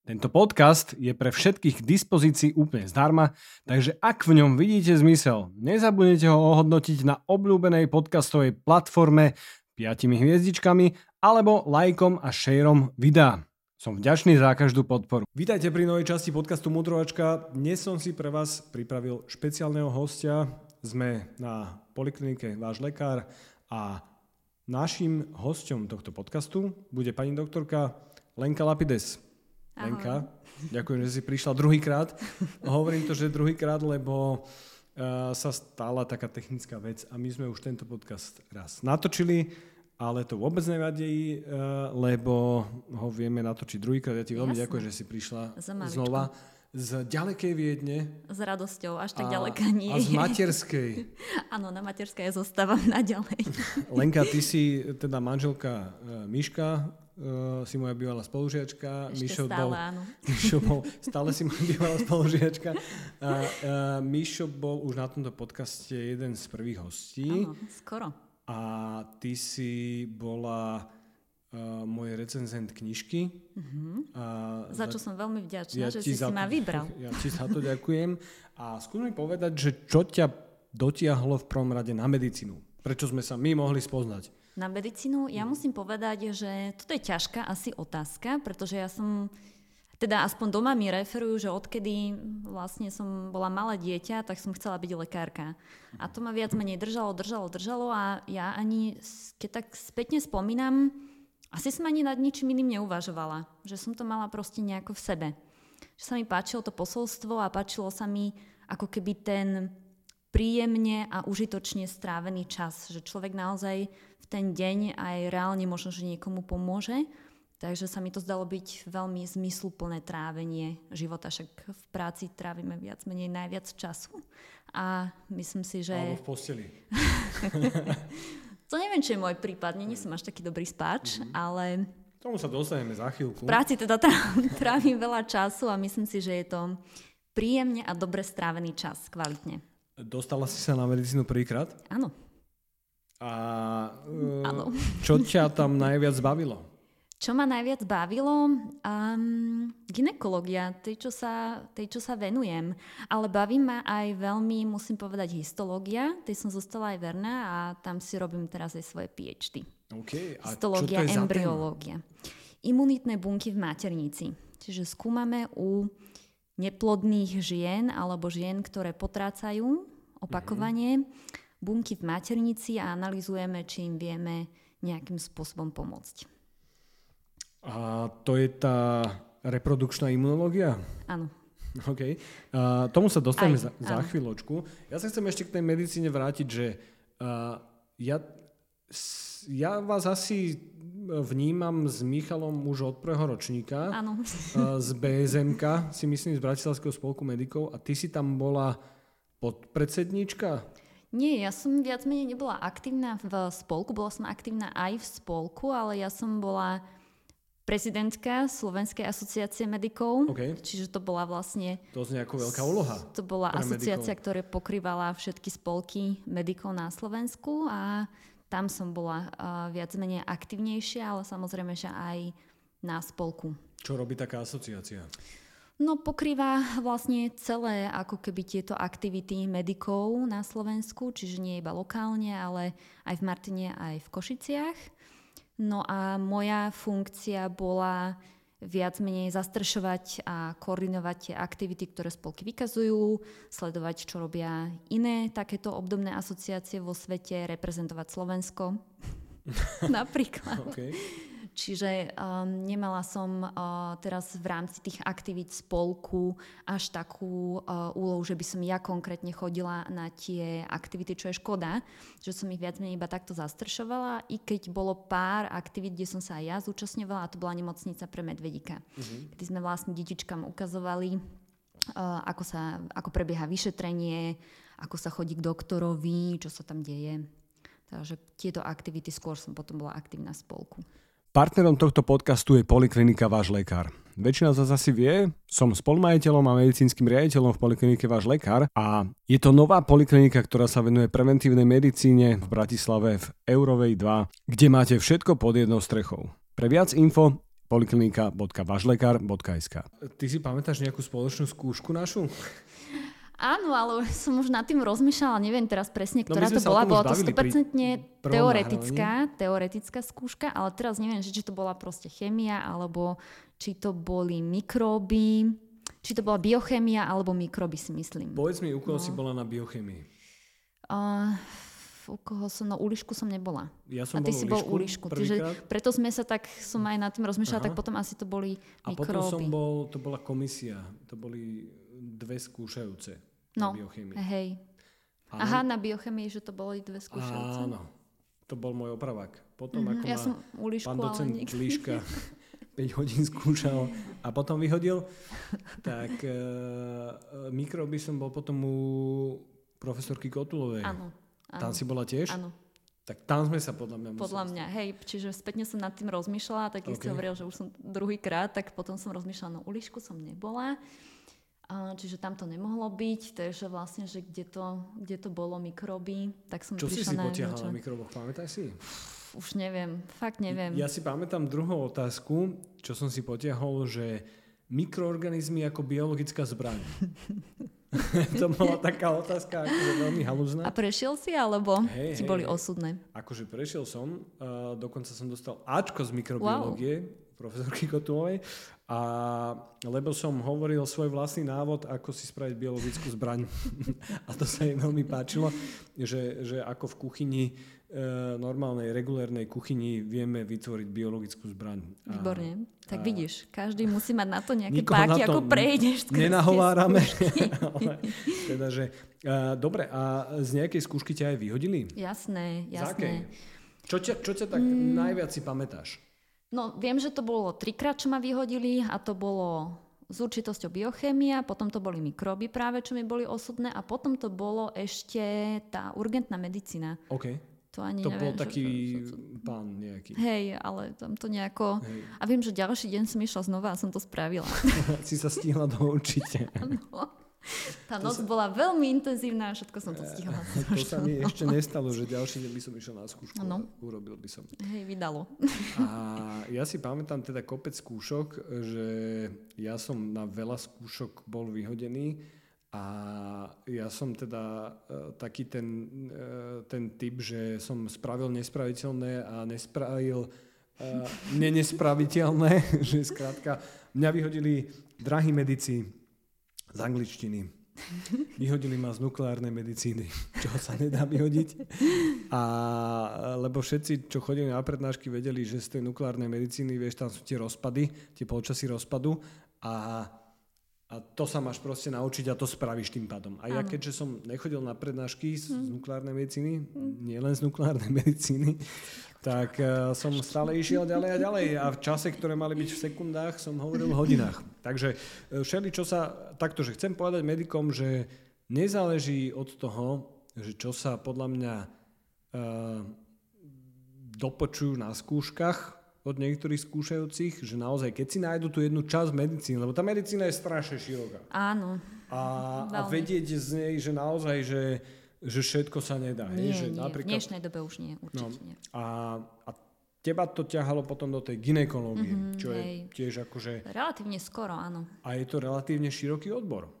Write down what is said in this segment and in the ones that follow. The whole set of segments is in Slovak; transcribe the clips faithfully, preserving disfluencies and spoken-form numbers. Tento podcast je pre všetkých k dispozícii úplne zdarma, takže ak v ňom vidíte zmysel, nezabudnite ho ohodnotiť na obľúbenej podcastovej platforme piatimi hviezdičkami alebo lajkom a šejrom videa. Som vďačný za každú podporu. Vítajte pri novej časti podcastu Mudrovačka. Dnes som si pre vás pripravil špeciálneho hostia. Sme na Poliklinike Váš lekár a naším hosťom tohto podcastu bude pani doktorka Lenka Lapides. Lenka, ďakujem, že si prišla druhýkrát. Hovorím to, že druhýkrát, lebo uh, sa stala taká technická vec a my sme už tento podcast raz natočili, ale to vôbec nevadí, uh, lebo ho vieme natočiť druhýkrát. Ja ti veľmi Jasne. ďakujem, že si prišla znova z ďalekej Viedne. S radosťou, až tak ďaleka nie. A z materskej. Áno, na materskej ja zostávam naďalej. Lenka, ty si teda manželka uh, Miška, Uh, si moja bývalá spolužiačka. Ešte Mišo stále, bol, áno. Mišo bol, stále si moja bývalá spolužiačka. Uh, uh, Mišo bol už na tomto podcaste jeden z prvých hostí. Áno, skoro. A ty si bola uh, môj recenzent knižky. Uh-huh. Uh, za čo som veľmi vďačná, ja že si si ma vybral. Ja ti za to ďakujem. A skús mi povedať, že čo ťa dotiahlo v prvom rade na medicínu? Prečo sme sa my mohli spoznať? Na medicínu, ja musím povedať, že toto je ťažká asi otázka, pretože ja som, teda aspoň doma mi referujú, že odkedy vlastne som bola malé dieťa, tak som chcela byť lekárka. A to ma viac menej držalo, držalo, držalo a ja ani, keď tak spätne spomínam, asi som ani nad ničím iným neuvažovala, že som to mala proste nejako v sebe. Že sa mi páčilo to posolstvo a páčilo sa mi ako keby ten príjemne a užitočne strávený čas, že človek naozaj v ten deň aj reálne možno, že niekomu pomôže, takže sa mi to zdalo byť veľmi zmysluplné trávenie života, však v práci trávime viac menej najviac času a myslím si, že... Alebo v posteli. To neviem, či je môj prípad, nie, nie som až taký dobrý spáč, mm-hmm. ale... Tomu sa dostaneme za chvíľku. V práci teda trávim veľa času a myslím si, že je to príjemne a dobre strávený čas, kvalitne. Dostala si sa na medicínu prvýkrát? Áno. A e, Áno. Čo ťa tam najviac bavilo? Čo ma najviac bavilo? Um, gynekológia, tej čo, sa, tej, čo sa venujem. Ale baví ma aj veľmi, musím povedať, histológia. Tej som zostala aj verná a tam si robím teraz aj svoje PhD. Okay. A histológia, embryológia. Imunitné bunky v maternici. Čiže skúmame u neplodných žien alebo žien, ktoré potrácajú opakovanie, mm-hmm. bunky v maternici a analyzujeme, či im vieme nejakým spôsobom pomôcť. A to je tá reprodukčná imunológia? Áno. OK. A tomu sa dostaneme Aj, za, za chvíľočku. Ja sa chcem ešte k tej medicíne vrátiť, že uh, ja, ja vás asi vnímam s Michalom už od prvého ročníka. Áno. Z bé es em ká, si myslím, z Bratislavského spolku medikov. A ty si tam bola podpredsedníčka? Nie, ja som viac menej nebola aktívna v spolku. Bola som aktívna aj v spolku, ale ja som bola prezidentka Slovenskej asociácie medikov. Okay. Čiže to bola vlastne... To je nejaká veľká úloha. To bola asociácia, medikov. Ktorá pokrývala všetky spolky medikov na Slovensku a... Tam som bola uh, viac menej aktívnejšia, ale samozrejme, že aj na spolku. Čo robí taká asociácia? No pokrýva vlastne celé ako keby tieto aktivity medikov na Slovensku, čiže nie iba lokálne, ale aj v Martine, aj v Košiciach. No a moja funkcia bola viac menej zastrešovať a koordinovať tie aktivity, ktoré spolky vykazujú, sledovať, čo robia iné takéto obdobné asociácie vo svete, reprezentovať Slovensko napríklad. Okay. Čiže um, nemala som uh, teraz v rámci tých aktivít spolku až takú uh, úlohu, že by som ja konkrétne chodila na tie aktivity, čo je škoda, že som ich viac menej iba takto zastršovala, i keď bolo pár aktivít, kde som sa aj ja zúčastňovala, a to bola nemocnica pre medvedíka, uh-huh. kde sme vlastne detičkám ukazovali ako, sa, ako prebieha vyšetrenie, ako sa chodí k doktorovi, čo sa tam deje. Takže tieto aktivity, skôr som potom bola aktívna v spolku. Partnerom tohto podcastu je Poliklinika Váš lekár. Väčšina z vás asi vie, som spolumajiteľom a medicínskym riaditeľom v Poliklinike Váš lekár a je to nová poliklinika, ktorá sa venuje preventívnej medicíne v Bratislave v Eurovej dva, kde máte všetko pod jednou strechou. Pre viac info poliklinika bodka váš lekár bodka es ká. Ty si pamätáš nejakú spoločnú skúšku našu? Áno, ale som už nad tým rozmýšľala, neviem teraz presne, ktorá no to bola. Bola to sto percent teoretická, teoretická skúška, ale teraz neviem, či to bola proste chémia, alebo či to boli mikróby, či to bola biochémia, alebo mikróby, si myslím. Povedz mi, u koho no. si bola na biochémii? Uh, u koho som, no u Lišku som nebola. Ja som a ty bol si bol u Lišku. Preto sme sa tak, som aj nad tým rozmýšľala, Aha. tak potom asi to boli a mikróby. A potom som bol, to bola komisia, to boli dve skúšajúce. No, hej. Áno. Aha, na biochemii, že to boli dve skúšajúce. Áno, to bol môj opravák. Potom, mm-hmm. ako ja som u Líšku, pán docent Líška päť hodín skúšal a potom vyhodil, tak e, mikroby som bol potom u profesorky Kotulovej. Áno. Tam si bola tiež? Áno. Tak tam sme sa podľa mňa museli... Podľa mňa, hej, čiže spätne som nad tým rozmýšľala, tak isto okay. hovoril, že už som druhýkrát, tak potom som rozmýšľala, no u Líšku som nebola. Čiže tam to nemohlo byť, takže vlastne, že kde to, kde to bolo mikroby, tak som čo prišla na... Čo si si potiahala na mikroboch, pamätaj si? Už neviem, fakt neviem. Ja si pamätám druhú otázku, čo som si potiahol, že mikroorganizmy ako biologická zbraň. To bola taká otázka, akože veľmi halúzna. A prešiel si, alebo hey, ti hey, boli hey. osudné? Akože prešiel som, uh, dokonca som dostal Ačko z mikrobiológie, wow. profesorky Kotulovej, a lebo som hovoril svoj vlastný návod, ako si spraviť biologickú zbraň. A to sa jej veľmi páčilo, že, že ako v kuchyni, e, normálnej, regulérnej kuchyni vieme vytvoriť biologickú zbraň. A, výborne. Tak a... vidíš, každý musí mať na to nejaké páky, ako prejdeš. Nenahovárame. Ale, teda, že, a, dobre, a z nejakej skúšky ťa aj vyhodili? Jasné, jasné. Čo ťa, čo ťa tak mm. najviac si pamätáš? No, viem, že to bolo trikrát, čo ma vyhodili a to bolo s určitosťou biochémia, potom to boli mikroby práve, čo mi boli osudné a potom to bolo ešte tá urgentná medicína. OK. To ani to neviem. To bol taký to, to, to... pán nejaký. Hej, ale tam to nejako... Hej. A viem, že ďalší deň som išla znova a som to spravila. Si sa stihla doučiť. Áno. Tá noc sa... bola veľmi intenzívna a všetko som to stihla. To sa mi ešte nestalo, že ďalší deň by som išiel na skúšku. No. Urobil by som. Hej, vydalo. A ja si pamätám teda kopec skúšok, že ja som na veľa skúšok bol vyhodený a ja som teda taký ten, ten typ, že som spravil nespraviteľné a nespravil nenespraviteľné. Že skrátka, mňa vyhodili drahí medici z angličtiny. Vyhodili ma z nukleárnej medicíny, čo sa nedá vyhodiť. A, lebo všetci, čo chodili na prednášky, vedeli, že z tej nukleárnej medicíny, vieš, tam sú tie rozpady, tie polčasy rozpadu a, a to sa máš proste naučiť a to spravíš tým pádom. A ja keďže som nechodil na prednášky z, z nukleárnej medicíny, nie len z nukleárnej medicíny, tak uh, som stále išiel ďalej a ďalej a v čase, ktoré mali byť v sekundách, som hovoril v hodinách. Takže všeli, čo sa takto, že chcem povedať medikom, že nezáleží od toho, že čo sa podľa mňa uh, dopočujú na skúškach od niektorých skúšajúcich, že naozaj, keď si nájdu tú jednu časť medicíny, lebo tá medicína je strašne široká. Áno. A, a vedieť z nej, že naozaj, že že všetko sa nedá. Nie, hej, že nie. Napríklad... v dnešnej dobe už nie, určite no, nie. A, a teba to ťahalo potom do tej gynekológie, mm-hmm, čo hej. je tiež akože... Relatívne skoro, áno. A je to relatívne široký odbor.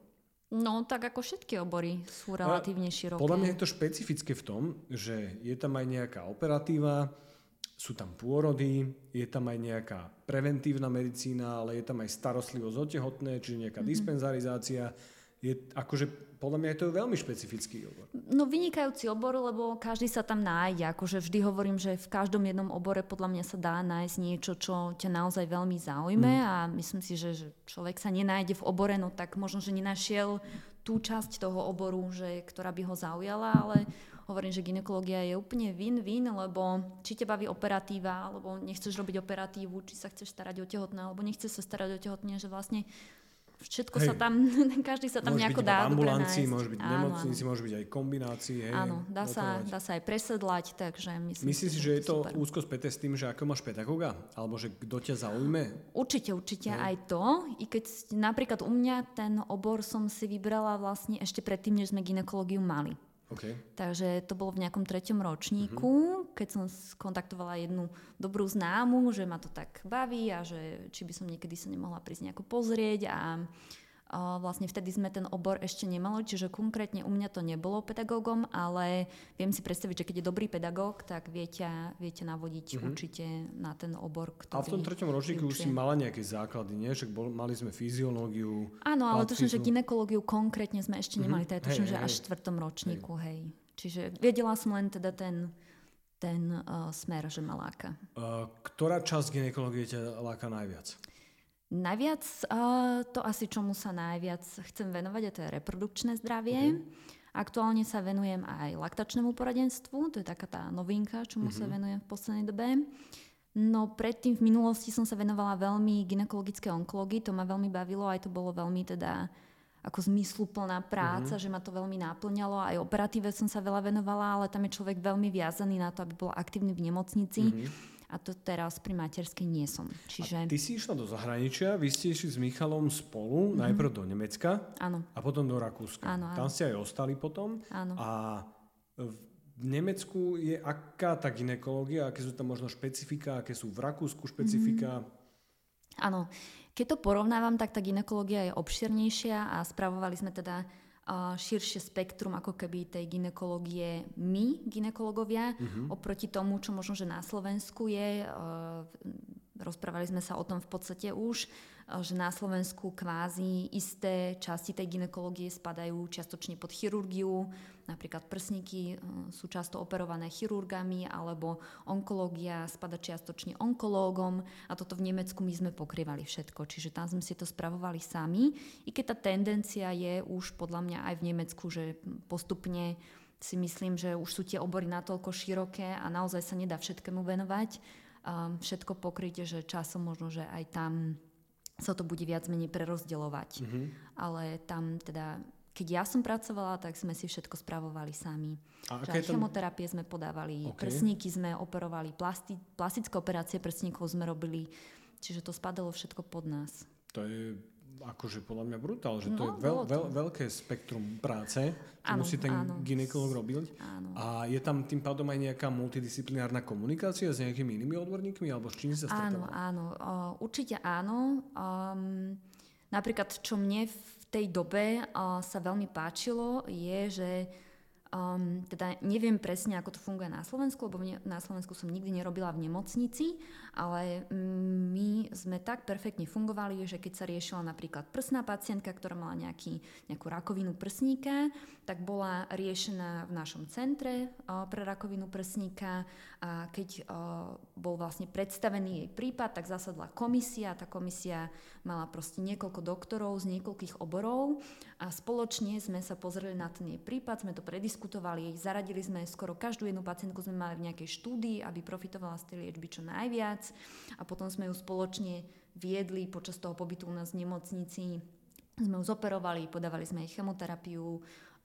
No, tak ako všetky obory sú relatívne široké. Podľa mňa je to špecifické v tom, že je tam aj nejaká operatíva, sú tam pôrody, je tam aj nejaká preventívna medicína, ale je tam aj starostlivosť o tehotné, čiže nejaká mm-hmm. dispenzarizácia. Je akože... Podľa mňa je to veľmi špecifický obor. No vynikajúci obor, lebo každý sa tam nájde. Akože vždy hovorím, že v každom jednom obore podľa mňa sa dá nájsť niečo, čo ťa naozaj veľmi zaujme mm. a myslím si, že, že človek sa nenájde v obore, no tak možno, že nenašiel tú časť toho oboru, že, ktorá by ho zaujala, ale hovorím, že gynekológia je úplne win-win, lebo či ťa baví operatíva, alebo nechceš robiť operatívu, či sa chceš starať o tehotné, alebo nechceš sa starať o tehotné, že vlastne všetko hej. sa tam, každý sa tam môže nejako dá dobre nájsť. Môže byť v ambulancii, môže byť v nemocnici, môže byť aj v kombinácii. Hej, áno, dá sa, dá sa aj presedlať, takže myslím. Myslíš si, že je to super. Úzko späté s tým, že ako máš pedagóga? Alebo že kto ťa zaujme? Určite, určite hej. aj to. I keď napríklad u mňa ten obor som si vybrala vlastne ešte predtým, než sme gynekológiu mali. Okay. Takže to bolo v nejakom treťom ročníku, mm-hmm. keď som skontaktovala jednu dobrú známu, že ma to tak baví a že či by som niekedy sa nemohla prísť nejako pozrieť a, a vlastne vtedy sme ten obor ešte nemali, čiže konkrétne u mňa to nebolo pedagógom, ale viem si predstaviť, že keď je dobrý pedagóg, tak viete, viete navodiť mm-hmm. určite na ten obor, ktorý... A v tom treťom ročníku už si mala nejaké základy, nie? Však bol, mali sme fyziológiu... Áno, ale tuším, že gynekológiu konkrétne sme ešte nemali, mm-hmm. teda tuším, že hej, až v štvrtom ročníku, hej. hej. Čiže vedela som len teda ten, ten uh, smer, že ma láka. Uh, ktorá časť gynekológie ťa láka najviac? Najviac, uh, to asi čomu sa najviac chcem venovať, a to je reprodukčné zdravie. Uh-huh. Aktuálne sa venujem aj laktačnému poradenstvu, to je taká tá novinka, čomu uh-huh. sa venujem v poslednej dobe. No predtým v minulosti som sa venovala veľmi gynekologické onkológii, to ma veľmi bavilo, aj to bolo veľmi teda... ako zmysluplná práca, mm-hmm. že ma to veľmi náplňalo. Aj operatíve som sa veľa venovala, ale tam je človek veľmi viazaný na to, aby bol aktívny v nemocnici. Mm-hmm. A to teraz pri materskej nie som. Čiže... A ty si išla do zahraničia, vy ste išli s Michalom spolu, mm-hmm. najprv do Nemecka áno. a potom do Rakúska. Áno, áno. Tam ste aj ostali potom. Áno. A v Nemecku je aká tá gynekológia, aké sú tam možno špecifika, aké sú v Rakúsku špecifika? Mm-hmm. Áno. Keď to porovnávam, tak tá gynekológia je obširnejšia a spravovali sme teda uh, širšie spektrum ako keby tej gynekológie my, gynekológovia, uh-huh. oproti tomu, čo možno, že na Slovensku je. Uh, rozprávali sme sa o tom v podstate už, uh, že na Slovensku kvázi isté časti tej gynekológie spadajú čiastočne pod chirurgiu, napríklad prsníky uh, sú často operované chirurgami, alebo onkológia spada čiastočne onkológom a toto v Nemecku my sme pokrývali všetko, čiže tam sme si to spravovali sami, i keď tá tendencia je už podľa mňa aj v Nemecku, že postupne si myslím, že už sú tie obory natoľko široké a naozaj sa nedá všetkému venovať, um, všetko pokryť, že časom možno, že aj tam sa to bude viac menej prerozdeľovať, mm-hmm. ale tam teda... Keď ja som pracovala, tak sme si všetko spravovali sami. A aké tam... chemoterapie sme podávali, okay. prsníky sme operovali, plasti... plastické operácie prsníkov sme robili. Čiže to spadalo všetko pod nás. To je akože podľa mňa brutál, že no, to je veľ, veľ, veľké spektrum práce, čo áno, musí ten áno. gynekolog robiť. Áno. A je tam tým pádom aj nejaká multidisciplinárna komunikácia s nejakými inými odborníkmi, alebo s čím sa stretávala? Áno, áno. Uh, určite áno. Um, napríklad, čo mne... V tej dobe uh, sa veľmi páčilo je, že um, teda neviem presne, ako to funguje na Slovensku, lebo mne, na Slovensku som nikdy nerobila v nemocnici, ale my sme tak perfektne fungovali, že keď sa riešila napríklad prsná pacientka, ktorá mala nejaký, nejakú rakovinu prsníka, tak bola riešená v našom centre uh, pre rakovinu prsníka a keď uh, bol vlastne predstavený jej prípad, tak zasadla komisia, tá komisia mala proste niekoľko doktorov z niekoľkých oborov a spoločne sme sa pozreli na ten jej prípad, sme to prediskutovali, zaradili sme skoro každú jednu pacientku, sme mali v nejakej štúdii, aby profitovala z tej liečby čo najviac a potom sme ju spoločne viedli počas toho pobytu u nás v nemocnici, sme ju zoperovali, podávali sme jej chemoterapiu,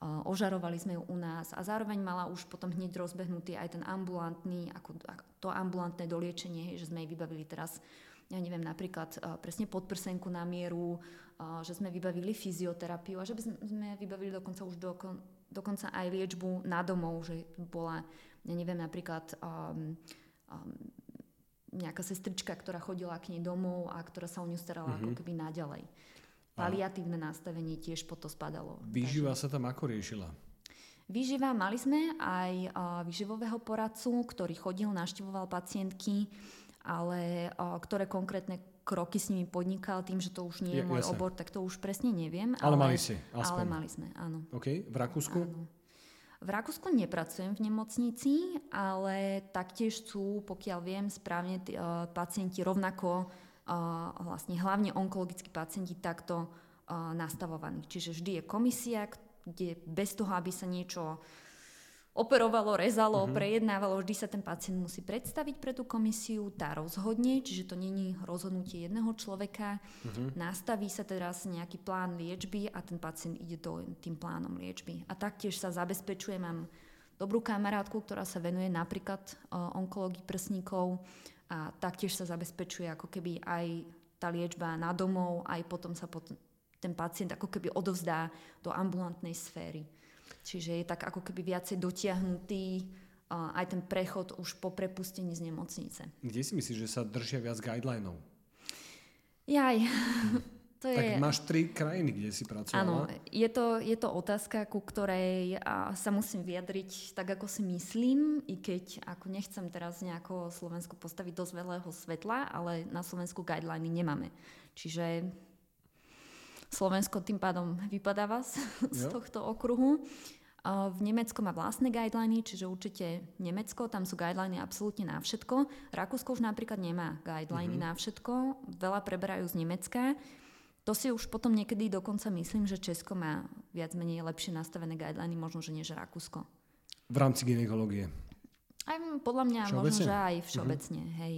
ožarovali sme ju u nás a zároveň mala už potom hneď rozbehnutý aj ten ambulantný, ako to ambulantné doliečenie, že sme jej vybavili teraz, ja neviem, napríklad presne podprsenku na mieru, že sme vybavili fyzioterapiu a že sme vybavili dokonca už dokon, dokonca aj liečbu na domov, že bola, ja neviem, napríklad um, um, nejaká sestrička, ktorá chodila k nej domov a ktorá sa o ňu starala mm-hmm. ako keby naďalej. Paliatívne nastavenie tiež po to spadalo. Výživa sa tam ako riešila? Výživa, mali sme aj výživového poradcu, ktorý chodil, navštevoval pacientky, ale ktoré konkrétne kroky s nimi podnikal, tým, že to už nie je, je môj jasne. obor, tak to už presne neviem. Ale, ale mali si, aspoň. Ale mali sme, áno. OK, v Rakúsku? Áno. V Rakúsku nepracujem v nemocnici, ale taktiež sú, pokiaľ viem, správne t- pacienti rovnako Uh, vlastne hlavne onkologickí pacienti takto uh, nastavovaní. Čiže vždy je komisia, kde bez toho, aby sa niečo operovalo, rezalo, uh-huh. prejednávalo, vždy sa ten pacient musí predstaviť pre tú komisiu, tá rozhodne, čiže to není rozhodnutie jedného človeka. Uh-huh. Nastaví sa teraz nejaký plán liečby a ten pacient ide do, tým plánom liečby. A taktiež sa zabezpečuje, mám dobrú kamarátku, ktorá sa venuje napríklad uh, onkológii prsníkov a taktiež sa zabezpečuje ako keby aj tá liečba na domov, aj potom sa pot- ten pacient ako keby odovzdá do ambulantnej sféry. Čiže je tak ako keby viacej dotiahnutý uh, aj ten prechod už po prepustení z nemocnice. Kde si myslíš, že sa držia viac guidelinov? Jaj. To tak je... máš tri krajiny, kde si pracovala. Áno, je to, je to otázka, ku ktorej uh, sa musím vyjadriť tak, ako si myslím, i keď ako nechcem teraz nejako Slovensku postaviť do zlého svetla, ale na Slovensku guideliny nemáme. Čiže... Slovensko tým pádom vypadáva z, z tohto okruhu. V Nemecku má vlastné guideliny, čiže určite Nemecko, tam sú guideliny absolútne na všetko. Rakúsko už napríklad nemá guideliny mm-hmm. na všetko, veľa preberajú z Nemecka. To si už potom niekedy dokonca myslím, že Česko má viac menej lepšie nastavené guideliny, možno, že než Rakúsko. V rámci gynekológie? Aj podľa mňa všeobecne? Možno, že aj všeobecne. Mm-hmm. Hej.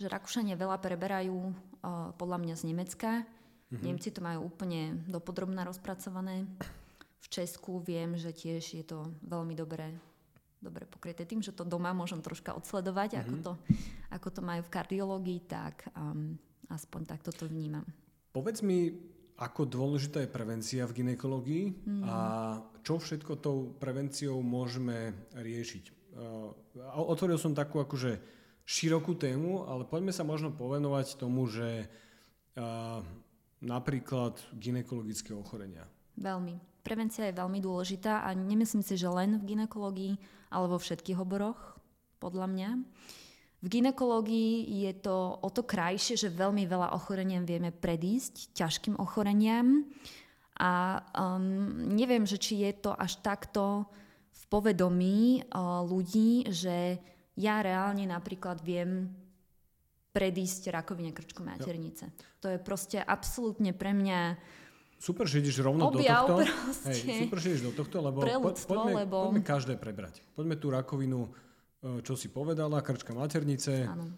Že Rakúšania veľa preberajú uh, podľa mňa z Nemecka. Mm-hmm. Nemci to majú úplne dopodrobná rozpracované. V Česku viem, že tiež je to veľmi dobré, dobré pokryté. Tým, že to doma môžem troška odsledovať, mm-hmm. ako to, ako to majú v kardiológii, tak um, aspoň takto to vnímam. Povedz mi, ako dôležitá je prevencia v gynekológii mm-hmm. a čo všetko tou prevenciou môžeme riešiť? Uh, otvoril som takú akože širokú tému, ale poďme sa možno povenovať tomu, že... Uh, Napríklad gynekologické ochorenia. Veľmi. Prevencia je veľmi dôležitá a nemyslím si, že len v gynekológii, ale vo všetkých oboroch, podľa mňa. V gynekológii je to o to krajšie, že veľmi veľa ochoreniam vieme predísť, ťažkým ochoreniam. A um, neviem, že či je to až takto v povedomí uh, ľudí, že ja reálne napríklad viem... predísť rakovine krčku maternice. Ja. To je proste absolútne pre mňa super, že ideš rovno objav do tohto. Proste. Hej, super, že ideš do tohto, lebo pre ľudstvo, poďme, lebo... poďme každé prebrať. Poďme tú rakovinu, čo si povedala, krčka maternice. Áno.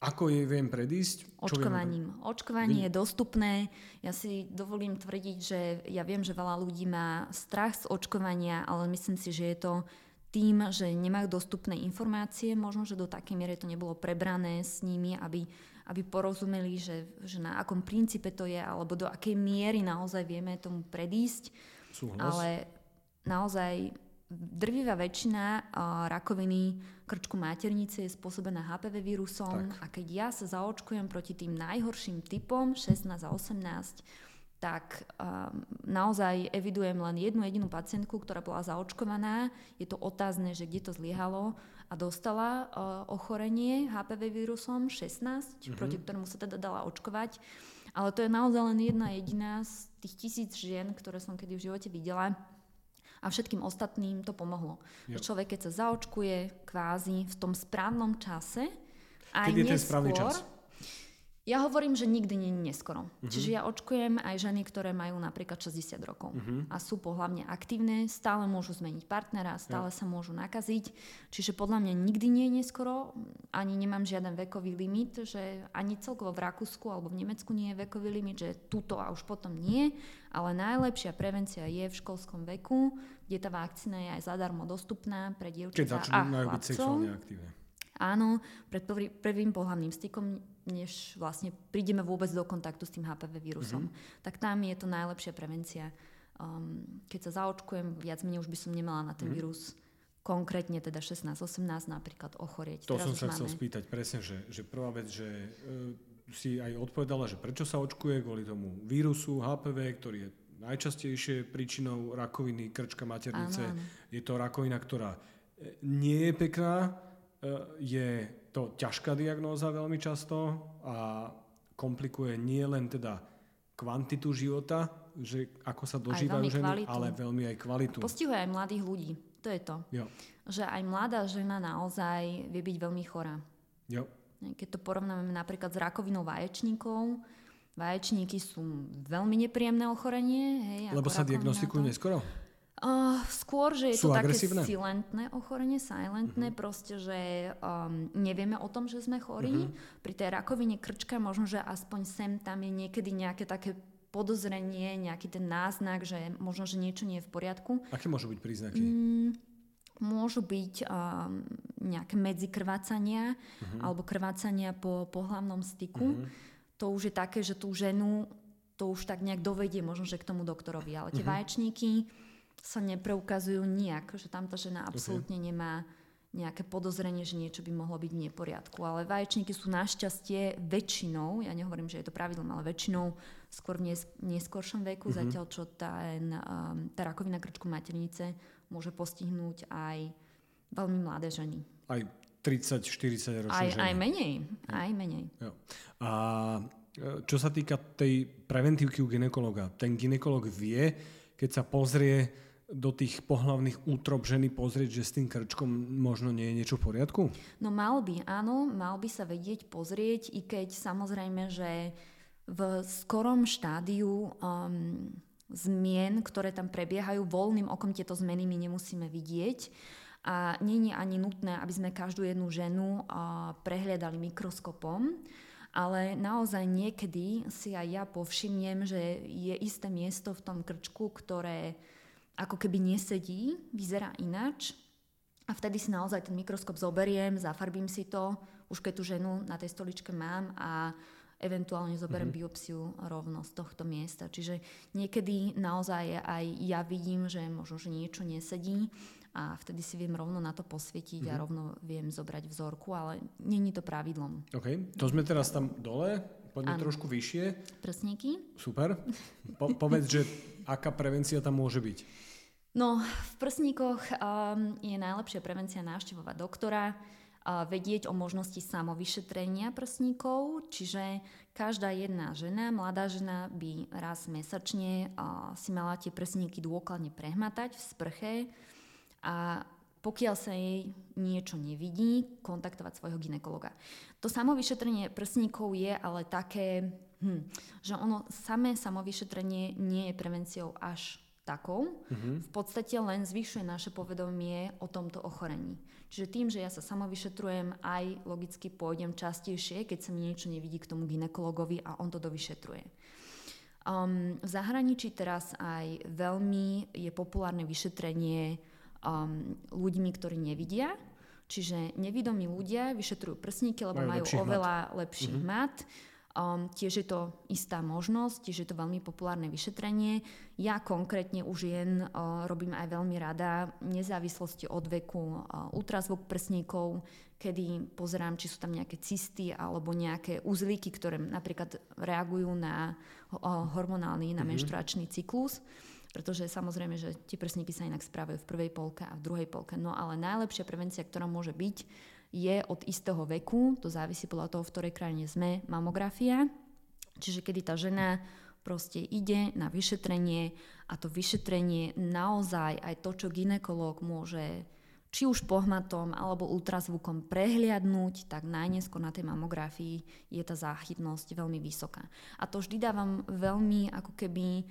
Ako jej viem predísť? Očkovaním. Viem... Očkovanie vy... je dostupné. Ja si dovolím tvrdiť, že ja viem, že veľa ľudí má strach z očkovania, ale myslím si, že je to tým, že nemajú dostupné informácie, možno, že do takej miery to nebolo prebrané s nimi, aby, aby porozumeli, že, že na akom princípe to je, alebo do akej miery naozaj vieme tomu predísť. Súhlas. Ale naozaj drvivá väčšina uh, rakoviny krčku maternice je spôsobená há pé vé vírusom tak. A keď ja sa zaočkujem proti tým najhorším typom, šestnásť a osemnásť, tak um, naozaj evidujem len jednu jedinú pacientku, ktorá bola zaočkovaná. Je to otázne, že kde to zlyhalo a dostala uh, ochorenie há pé vé vírusom šestnásť, mm-hmm. proti ktorému sa teda dala očkovať. Ale to je naozaj len jedna jediná z tých tisíc žien, ktoré som kedy v živote videla. A všetkým ostatným to pomohlo. Yep. Človek, keď sa zaočkuje kvázi v tom správnom čase, aj neskôr... Keď je ten správny čas? Ja hovorím, že nikdy nie je neskoro. Uh-huh. Čiže ja očkujem aj ženy, ktoré majú napríklad šesťdesiat rokov uh-huh. a sú pohlavne aktívne, stále môžu zmeniť partnera, stále ja. sa môžu nakaziť. Čiže podľa mňa nikdy nie je neskoro, ani nemám žiaden vekový limit, že ani celkovo v Rakúsku alebo v Nemecku nie je vekový limit, že tuto a už potom nie, ale najlepšia prevencia je v školskom veku, kde tá vakcína je aj zadarmo dostupná pre dievčatá a chlapcov. Áno, pred prvým pohlavným stykom, než vlastne prídeme vôbec do kontaktu s tým há pé vé vírusom. Mm-hmm. Tak tam je to najlepšia prevencia. Um, keď sa zaočkujem, viac menej už by som nemala na ten mm-hmm. vírus konkrétne teda šestnásť osemnásť napríklad ochorieť. To Teraz som sa máme... chcel spýtať presne, že, že prvá vec, že e, si aj odpovedala, že prečo sa očkuje kvôli tomu vírusu há pé vé, ktorý je najčastejšie príčinou rakoviny krčka maternice. Áno, áno. Je to rakovina, ktorá nie je pekná, je to ťažká diagnóza veľmi často a komplikuje nie len teda kvantitu života, že ako sa dožívajú ženy, ale veľmi aj kvalitu. Postihuje aj mladých ľudí, to je to. Jo. Že aj mladá žena naozaj vie byť veľmi chorá. Jo. Keď to porovnáme napríklad s rakovinou vaječníkov, vaječníky sú veľmi nepríjemné ochorenie. Hej, lebo sa diagnostikujú neskoro? Uh, skôr, že je Sú to agresívne? Také silentné ochorenie, silentné, uh-huh. proste, že um, nevieme o tom, že sme chorí. Uh-huh. Pri tej rakovine krčka možno, že aspoň sem tam je niekedy nejaké také podozrenie, nejaký ten náznak, že možno, že niečo nie je v poriadku. Aké môžu byť príznaky? Um, môžu byť um, nejaké medzikrvácania uh-huh. alebo krvácania po pohlavnom styku. Uh-huh. To už je také, že tú ženu to už tak nejak dovedie možno, že k tomu doktorovi, ale tie uh-huh. vaječníky sa nepreukazujú nijak, že tam tá žena absolútne okay. nemá nejaké podozrenie, že niečo by mohlo byť v neporiadku. Ale vaječníky sú našťastie väčšinou, ja nehovorím, že je to pravidlom, ale väčšinou skôr v nes- neskoršom veku, mm-hmm. zatiaľ čo tá, tá rakovina krčku maternice môže postihnúť aj veľmi mladé ženy. Aj tridsať štyridsať ročné ženy. Aj menej, aj menej. Jo. A čo sa týka tej preventívky u gynekologa, ten gynekolog vie, keď sa pozrie do tých pohlavných útrob ženy pozrieť, že s tým krčkom možno nie je niečo v poriadku? No mal by, áno, mal by sa vedieť pozrieť, i keď samozrejme, že v skorom štádiu um, zmien, ktoré tam prebiehajú, voľným okom tieto zmeny my nemusíme vidieť. A nie je ani nutné, aby sme každú jednu ženu uh, prehliadali mikroskopom. Ale naozaj niekedy si aj ja povšimnem, že je isté miesto v tom krčku, ktoré ako keby nesedí, vyzerá inač. A vtedy si naozaj ten mikroskop zoberiem, zafarbím si to, už keď tú ženu na tej stoličke mám a eventuálne zoberiem mm-hmm. biopsiu rovno z tohto miesta. Čiže niekedy naozaj aj ja vidím, že možno, že niečo nesedí a vtedy si viem rovno na to posvietiť mm-hmm. a rovno viem zobrať vzorku, ale nie je to pravidlom. OK, to sme teraz tam dole, poďme ano. Trošku vyššie. Prsníky. Super. Po- povedz, že aká prevencia tam môže byť? No, v prsníkoch um, je najlepšia prevencia návštevovať doktora, uh, vedieť o možnosti samovyšetrenia prsníkov, čiže každá jedna žena, mladá žena by raz mesačne uh, si mala tie prsníky dôkladne prehmatať v sprche. A pokiaľ sa jej niečo nevidí, kontaktovať svojho gynekologa. To samovyšetrenie prsníkov je ale také, hm, že ono samé samovyšetrenie nie je prevenciou až takou. Mm-hmm. V podstate len zvyšuje naše povedomie o tomto ochorení. Čiže tým, že ja sa samovyšetrujem, aj logicky pôjdem častejšie, keď sa mi niečo nevidí k tomu gynekologovi a on to dovyšetruje. Um, v zahraničí teraz aj veľmi je populárne vyšetrenie Um, ľuďmi, ktorí nevidia. Čiže nevidomí ľudia vyšetrujú prsníky, lebo majú, majú oveľa lepších mat. Um, tiež je to istá možnosť, tiež je to veľmi populárne vyšetrenie. Ja konkrétne už jen uh, robím aj veľmi rada nezávislosti od veku uh, ultrazvuk prsníkov, kedy pozerám, či sú tam nejaké cysty alebo nejaké uzlíky, ktoré napríklad reagujú na uh, hormonálny, na mm-hmm. menštruačný cyklus. Pretože samozrejme, že tie prsníky sa inak správajú v prvej polke a v druhej polke. No ale najlepšia prevencia, ktorá môže byť, je od istého veku, to závisí podľa toho, v ktorej krajine sme, mamografia. Čiže kedy tá žena proste ide na vyšetrenie a to vyšetrenie naozaj aj to, čo gynekológ môže či už pohmatom alebo ultrazvukom prehliadnúť, tak najneskôr na tej mamografii je tá záchytnosť veľmi vysoká. A to vždy dávam veľmi ako keby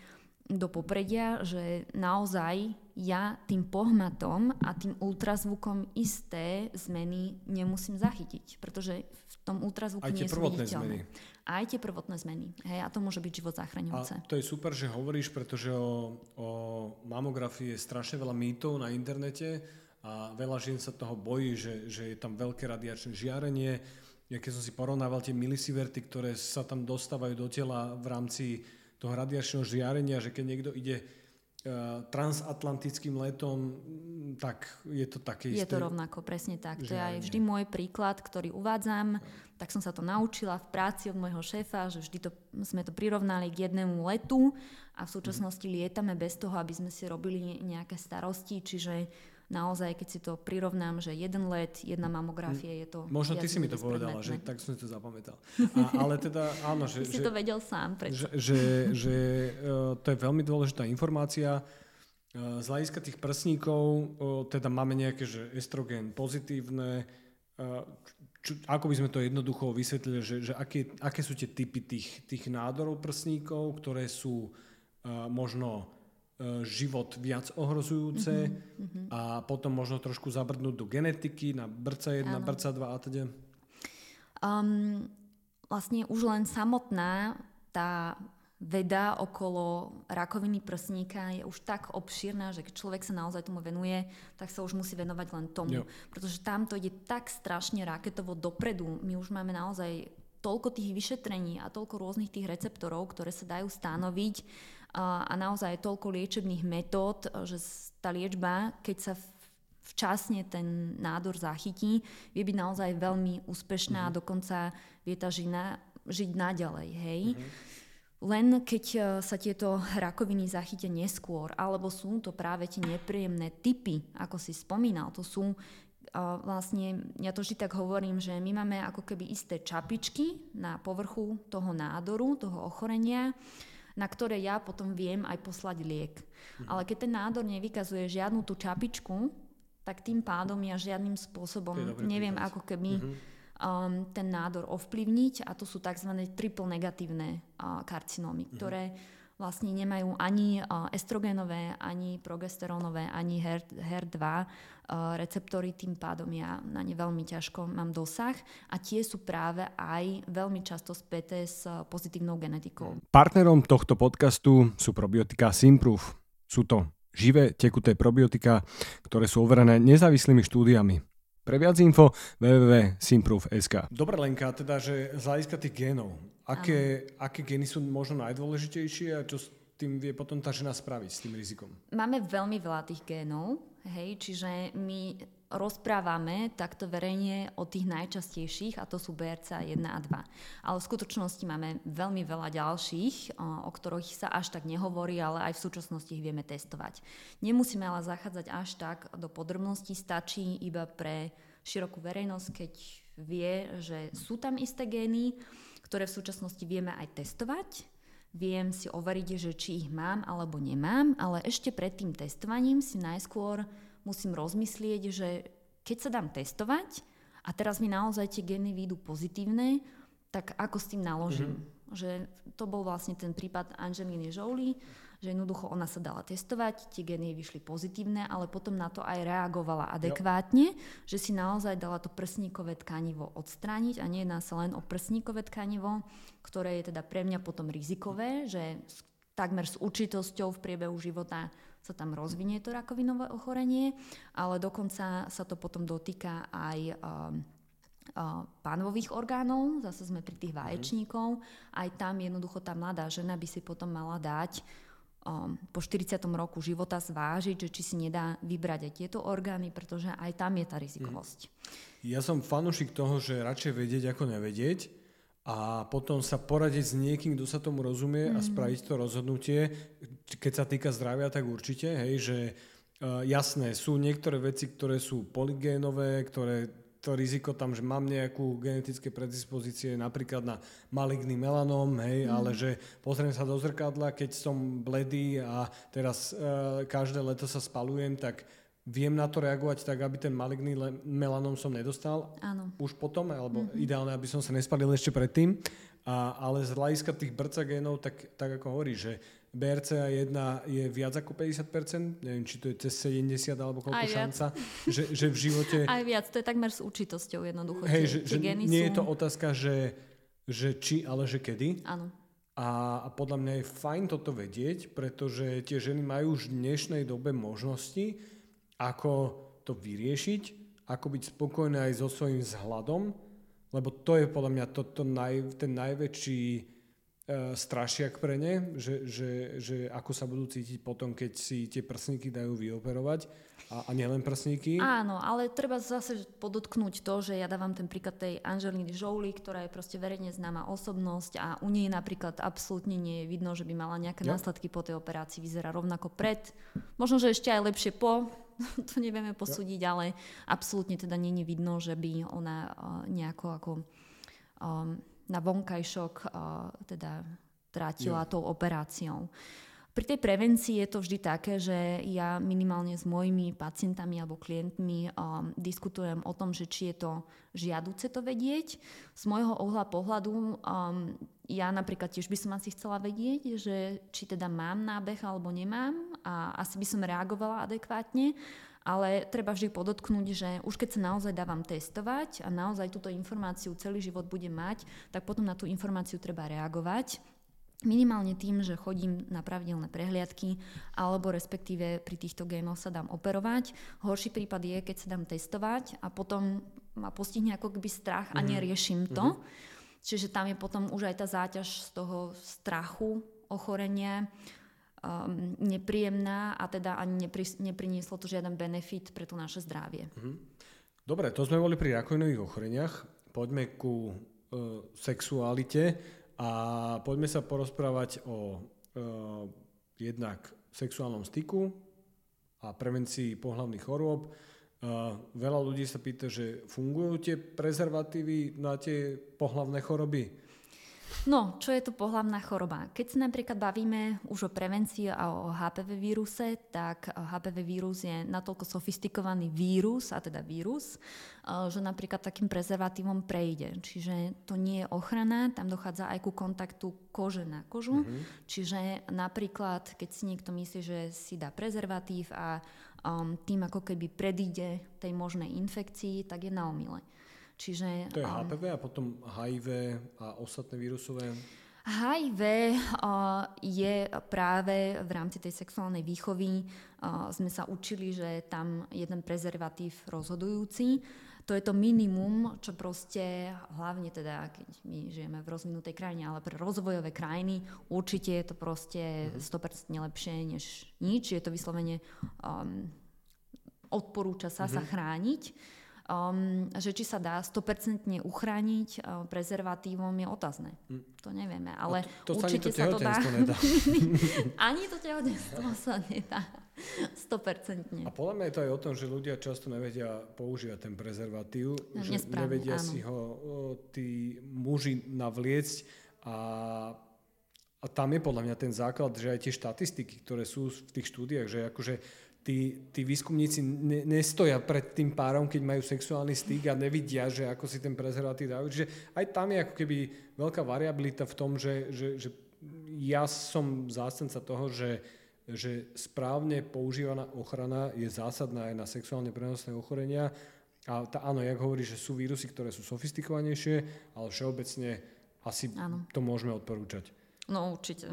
do popredia, že naozaj ja tým pohmatom a tým ultrazvukom isté zmeny nemusím zachytiť, pretože v tom ultrazvuku nie sú viditeľné. Aj tie prvotné zmeny. Hej, a to môže byť život zachraňujúce. A to je super, že hovoríš, pretože o, o mamografii je strašne veľa mýtov na internete a veľa žien sa toho bojí, že, že je tam veľké radiačné žiarenie. Ja keď som si porovnával tie milisieverty, ktoré sa tam dostávajú do tela v rámci toho radiačného žiarenia, že keď niekto ide uh, transatlantickým letom, tak je to také isté. Je to rovnako, presne tak. Žiarenie. To je aj vždy môj príklad, ktorý uvádzam. Tak som sa to naučila v práci od môjho šéfa, že vždy to, sme to prirovnali k jednému letu a v súčasnosti mm. lietame bez toho, aby sme si robili nejaké starosti, čiže naozaj, keď si to prirovnám, že jeden let, jedna mamografia je to... Možno ty si mi to povedala, že tak som si to zapamätal. A, ale teda áno, že... Ty že, si to vedel sám, prečo? Že, že, že uh, to je veľmi dôležitá informácia. Uh, z hľadiska tých prsníkov, uh, teda máme nejaké, že estrogen pozitívne. Uh, čo, ako by sme to jednoducho vysvetlili, že, že aké, aké sú tie typy tých, tých nádorov prsníkov, ktoré sú uh, možno život viac ohrozujúce mm-hmm. a potom možno trošku zabrdnúť do genetiky na bé er cé á jeden, na bé er cé á dva a teda? Um, vlastne už len samotná tá veda okolo rakoviny prsníka je už tak obšírna, že keď človek sa naozaj tomu venuje, tak sa už musí venovať len tomu. Jo. Pretože tam to ide tak strašne raketovo dopredu. My už máme naozaj toľko tých vyšetrení a toľko rôznych tých receptorov, ktoré sa dajú stanoviť a, a naozaj toľko liečebných metód, že tá liečba, keď sa včasne ten nádor zachytí, vie byť naozaj veľmi úspešná a dokonca vie tá žena žiť naďalej, hej? Mhm. Len keď sa tieto rakoviny zachytia neskôr, alebo sú to práve tie nepríjemné typy, ako si spomínal, to sú uh, vlastne, ja to vždy tak hovorím, že my máme ako keby isté čapičky na povrchu toho nádoru, toho ochorenia, na ktoré ja potom viem aj poslať liek. Mhm. Ale keď ten nádor nevykazuje žiadnu tú čapičku, tak tým pádom ja žiadnym spôsobom neviem príklad. Ako keby... Mhm. ten nádor ovplyvniť a to sú tzv. Triple negatívne karcinómy, uh-huh. ktoré vlastne nemajú ani estrogénové, ani progesterónové, ani her dva receptory, tým pádom ja na ne veľmi ťažko mám dosah a tie sú práve aj veľmi často späté s pozitívnou genetikou. Partnerom tohto podcastu sú probiotika Symprove. Sú to živé, tekuté probiotika, ktoré sú overené nezávislými štúdiami. Pre viac info w w w bodka symprove bodka es ka. Dobre Lenka, teda, že z hľadiska tých génov, aké, aké gény sú možno najdôležitejšie a čo s tým vie potom tá žena spraviť, s tým rizikom? Máme veľmi veľa tých génov, hej, čiže my rozprávame takto verejne o tých najčastejších a to sú bé er cé á jeden a dva. Ale v skutočnosti máme veľmi veľa ďalších, o ktorých sa až tak nehovorí, ale aj v súčasnosti ich vieme testovať. Nemusíme ale zachádzať až tak do podrobností, stačí iba pre širokú verejnosť, keď vie, že sú tam isté gény, ktoré v súčasnosti vieme aj testovať. Viem si overiť, že či ich mám alebo nemám, ale ešte pred tým testovaním si najskôr musím rozmyslieť, že keď sa dám testovať a teraz mi naozaj tie gény výjdu pozitívne, tak ako s tým naložím? Mm-hmm. Že to bol vlastne ten prípad Angeliny Jolie, že jednoducho ona sa dala testovať, tie gény vyšli pozitívne, ale potom na to aj reagovala adekvátne, jo. Že si naozaj dala to prsníkové tkanivo odstrániť a nejedná sa len o prsníkové tkanivo, ktoré je teda pre mňa potom rizikové, že takmer s určitosťou v priebehu života sa tam rozvinie to rakovinové ochorenie, ale dokonca sa to potom dotýka aj um, pánových orgánov, zase sme pri tých vaječníkov, aj tam jednoducho tá mladá žena by si potom mala dať um, po štyridsiatom roku života zvážiť, že či si nedá vybrať aj tieto orgány, pretože aj tam je tá rizikovosť. Ja som fanúšik toho, že radšej vedieť ako nevedieť a potom sa poradiť s niekým, kto sa tomu rozumie mm. a spraviť to rozhodnutie, keď sa týka zdravia, tak určite, hej, že uh, jasné, sú niektoré veci, ktoré sú polygénové, ktoré to riziko tam, že mám nejakú genetické predispozície napríklad na maligný melanóm, hej, mm. ale že pozriem sa do zrkadla, keď som bledý a teraz uh, každé leto sa spalujem, tak viem na to reagovať tak, aby ten maligný le- melanóm som nedostal. Áno. Už potom, alebo mm-hmm. ideálne, aby som sa nespalil ešte predtým. A, ale z hľadiska tých bé er cé á génov, tak, tak ako hovoríš, že bé er cé á jeden je viac ako päťdesiat percent, neviem, či to je cez sedemdesiat alebo koľko šanca, že, že v živote... Aj viac, to je takmer s určitosťou jednoducho. Hej, tie, že, tie že nie sú... je to otázka, že, že či, ale že kedy. Áno. A, a podľa mňa je fajn toto vedieť, pretože tie ženy majú už v dnešnej dobe možnosti, ako to vyriešiť, ako byť spokojné aj so svojím vzhľadom, lebo to je podľa mňa to, to naj, ten najväčší... strašiak pre ne, že, že, že ako sa budú cítiť potom, keď si tie prsníky dajú vyoperovať a, a nielen prsníky. Áno, ale treba zase podotknúť to, že ja dávam ten príklad tej Angeliny Jolie, ktorá je proste verejne známa osobnosť a u nej napríklad absolútne nie je vidno, že by mala nejaké ja. následky po tej operácii, vyzerá rovnako pred, možno, že ešte aj lepšie po, to nevieme posúdiť, ja. ale absolútne teda nie je vidno, že by ona nejako ako... Um, na vonkajšok uh, teda trátila yeah. tou operáciou. Pri tej prevencii je to vždy také, že ja minimálne s mojimi pacientami alebo klientmi um, diskutujem o tom, že či je to žiaduce to vedieť. Z môjho ohľa pohľadu um, ja napríklad tiež by som asi chcela vedieť, že či teda mám nábeh alebo nemám, a asi by som reagovala adekvátne. Ale treba vždy podotknúť, že už keď sa naozaj dávam testovať a naozaj túto informáciu celý život budem mať, tak potom na tú informáciu treba reagovať. Minimálne tým, že chodím na pravidelné prehliadky alebo respektíve pri týchto gémoch sa dám operovať. Horší prípad je, keď sa dám testovať a potom ma postihne ako keby strach a neriešim to. Mm-hmm. Čiže tam je potom už aj tá záťaž z toho strachu, ochorenia, Um, nepríjemná a teda ani nepri, neprinieslo to žiaden benefit pre to naše zdravie. Dobre, to sme boli pri rakovinových ochoreniach. Poďme ku e, sexualite a poďme sa porozprávať o e, jednak sexuálnom styku a prevencii pohlavných chorôb. E, veľa ľudí sa pýta, že fungujú tie prezervatívy na tie pohlavné choroby? No, čo je to pohlavná choroba? Keď sa napríklad bavíme už o prevencii a o há pé vé víruse, tak há pé vé vírus je natoľko sofistikovaný vírus, a teda vírus, že napríklad takým prezervatívom prejde. Čiže to nie je ochrana, tam dochádza aj ku kontaktu kože na kožu. Mm-hmm. Čiže napríklad, keď si niekto myslí, že si dá prezervatív a um, tým ako keby predíde tej možnej infekcii, tak je na omyle. Čiže, to je um, há pé vé a potom há í vé a ostatné vírusové? há í vé uh, je práve v rámci tej sexuálnej výchovy. Uh, sme sa učili, že je tam jeden prezervatív rozhodujúci. To je to minimum, čo proste, hlavne teda, keď my žijeme v rozvinutej krajine, ale pre rozvojové krajiny určite je to proste sto percent lepšie než nič. Je to vyslovene, um, odporúča sa mm-hmm. sa chrániť. Um, že či sa dá sto percent uchrániť uh, prezervatívom je otázne. Mm. To nevieme, ale to, to určite sa, ani to sa to dá. Ani to tehotenstvo sa nedá sto percent. A podľa mňa je to aj o tom, že ľudia často nevedia používať ten prezervatív, no, že nevedia áno. si ho o, tí muži navliecť a, a tam je podľa mňa ten základ, že aj tie štatistiky, ktoré sú v tých štúdiách, že akože Tí, tí výskumníci ne, nestoja pred tým párom, keď majú sexuálny styk a nevidia, že ako si ten prezervatív dajú. Čiže aj tam je ako keby veľká variabilita v tom, že, že, že ja som zástanca toho, že, že správne používaná ochrana je zásadná aj na sexuálne prenosné ochorenia. A tá, áno, jak hovorí, že sú vírusy, ktoré sú sofistikovanejšie, ale všeobecne asi áno. to môžeme odporúčať. No určite.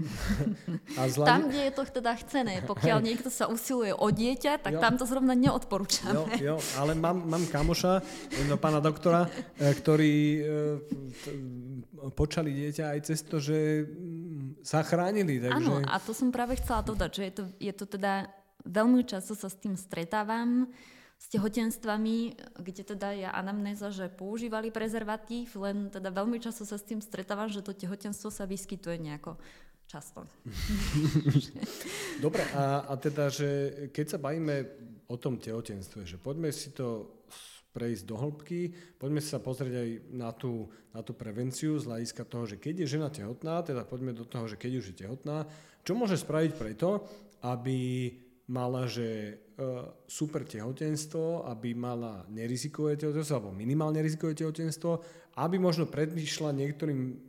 A zla... Tam, kde je to teda chcené. Pokiaľ niekto sa usiluje o dieťa, tak jo. Tam to zrovna neodporúčame. Jo, jo. Ale mám, mám kamoša, no, pána doktora, ktorý t- počali dieťa aj cez to, že sa chránili. Áno, takže... a to som práve chcela dodať, že je to, je to teda veľmi často sa s tým stretávam, s tehotenstvami, kde teda je anamnéza, že používali prezervatív, len teda veľmi často sa s tým stretávam, že to tehotenstvo sa vyskytuje nejako často. Dobre, a, a teda, že keď sa bavíme o tom tehotenstve, že poďme si to prejsť do hĺbky, poďme sa pozrieť aj na tú, na tú prevenciu z hľadiska toho, že keď je žena tehotná, teda poďme do toho, že keď už je tehotná, čo môže spraviť preto, aby mala, že super tehotenstvo, aby mala nerizikové tehotenstvo, alebo minimálne rizikové tehotenstvo, aby možno predišla niektorým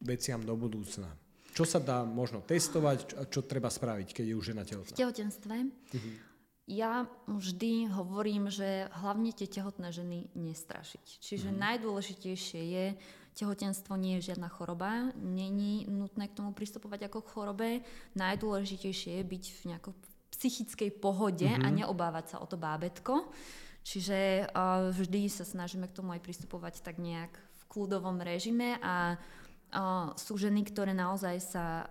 veciam do budúcna. Čo sa dá možno testovať a čo, čo treba spraviť, keď je už žena tehotná? V tehotenstve? Mhm. Ja vždy hovorím, že hlavne tie tehotné ženy nestrašiť. Čiže mhm. najdôležitejšie je, tehotenstvo nie je žiadna choroba, není nutné k tomu pristupovať ako k chorobe. Najdôležitejšie je byť v nejakom psychickej pohode mm-hmm. a neobávať sa o to bábätko. Čiže uh, vždy sa snažíme k tomu aj pristupovať tak nejak v kľudovom režime a uh, sú ženy, ktoré naozaj sa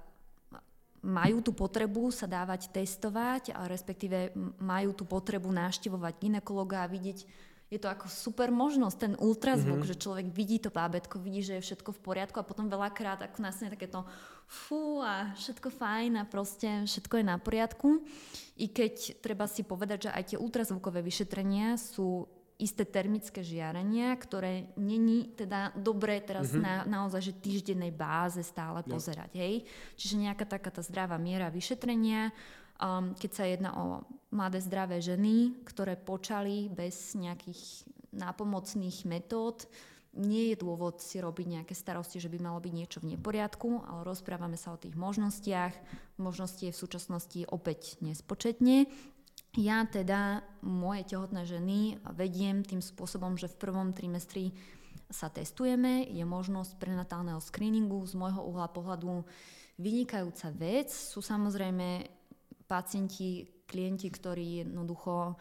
majú tú potrebu sa dávať testovať a respektíve majú tú potrebu navštevovať ginekologa a vidieť, je to ako super možnosť, ten ultrazvuk, mm-hmm. že človek vidí to bábätko, vidí, že je všetko v poriadku a potom veľakrát ako následne takéto fú a všetko fajn a proste všetko je na poriadku. I keď treba si povedať, že aj tie ultrazvukové vyšetrenia sú isté termické žiarenia, ktoré není teda dobré teraz mm-hmm. na, naozaj, že týždennej báze stále no. pozerať. Hej? Čiže nejaká taká tá zdravá miera vyšetrenia, um, keď sa jedná o mladé zdravé ženy, ktoré počali bez nejakých nápomocných metód, nie je dôvod si robiť nejaké starosti, že by malo byť niečo v neporiadku, ale rozprávame sa o tých možnostiach. Možnosti je v súčasnosti opäť nespočetne. Ja teda moje tehotné ženy vediem tým spôsobom, že v prvom trimestri sa testujeme. Je možnosť prenatálneho screeningu, z môjho uhla pohľadu vynikajúca vec. Sú samozrejme pacienti, klienti, ktorí jednoducho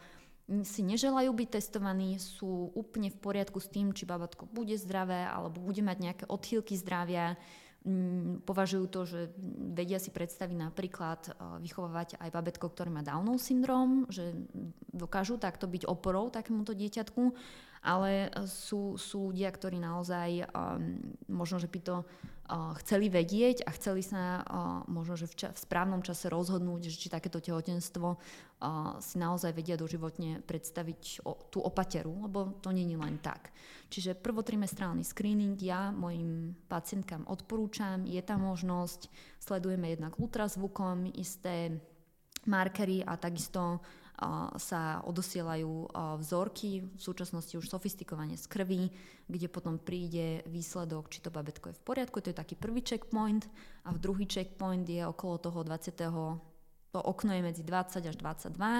si neželajú byť testovaní, sú úplne v poriadku s tým, či babátko bude zdravé alebo bude mať nejaké odchýlky zdravia. Považujú to, že vedia si predstaviť napríklad vychovávať aj babetko, ktoré má Downov syndróm, že dokážu takto byť oporou takémuto dieťatku, ale sú, sú ľudia, ktorí naozaj um, možno, že by to uh, chceli vedieť a chceli sa uh, možno, že v, ča- v správnom čase rozhodnúť, že či takéto tehotenstvo uh, si naozaj vedia doživotne predstaviť o, tú opateru, lebo to nie je len tak. Čiže prvotrimestrálny screening ja mojim pacientkám odporúčam, je tá možnosť, sledujeme jednak ultrazvukom isté markery a takisto sa odosielajú vzorky, v súčasnosti už sofistikovane z krvi, kde potom príde výsledok, či to babetko je v poriadku. To je taký prvý checkpoint a v druhý checkpoint je okolo toho dvadsiateho To okno je medzi dvadsať až dvadsaťdva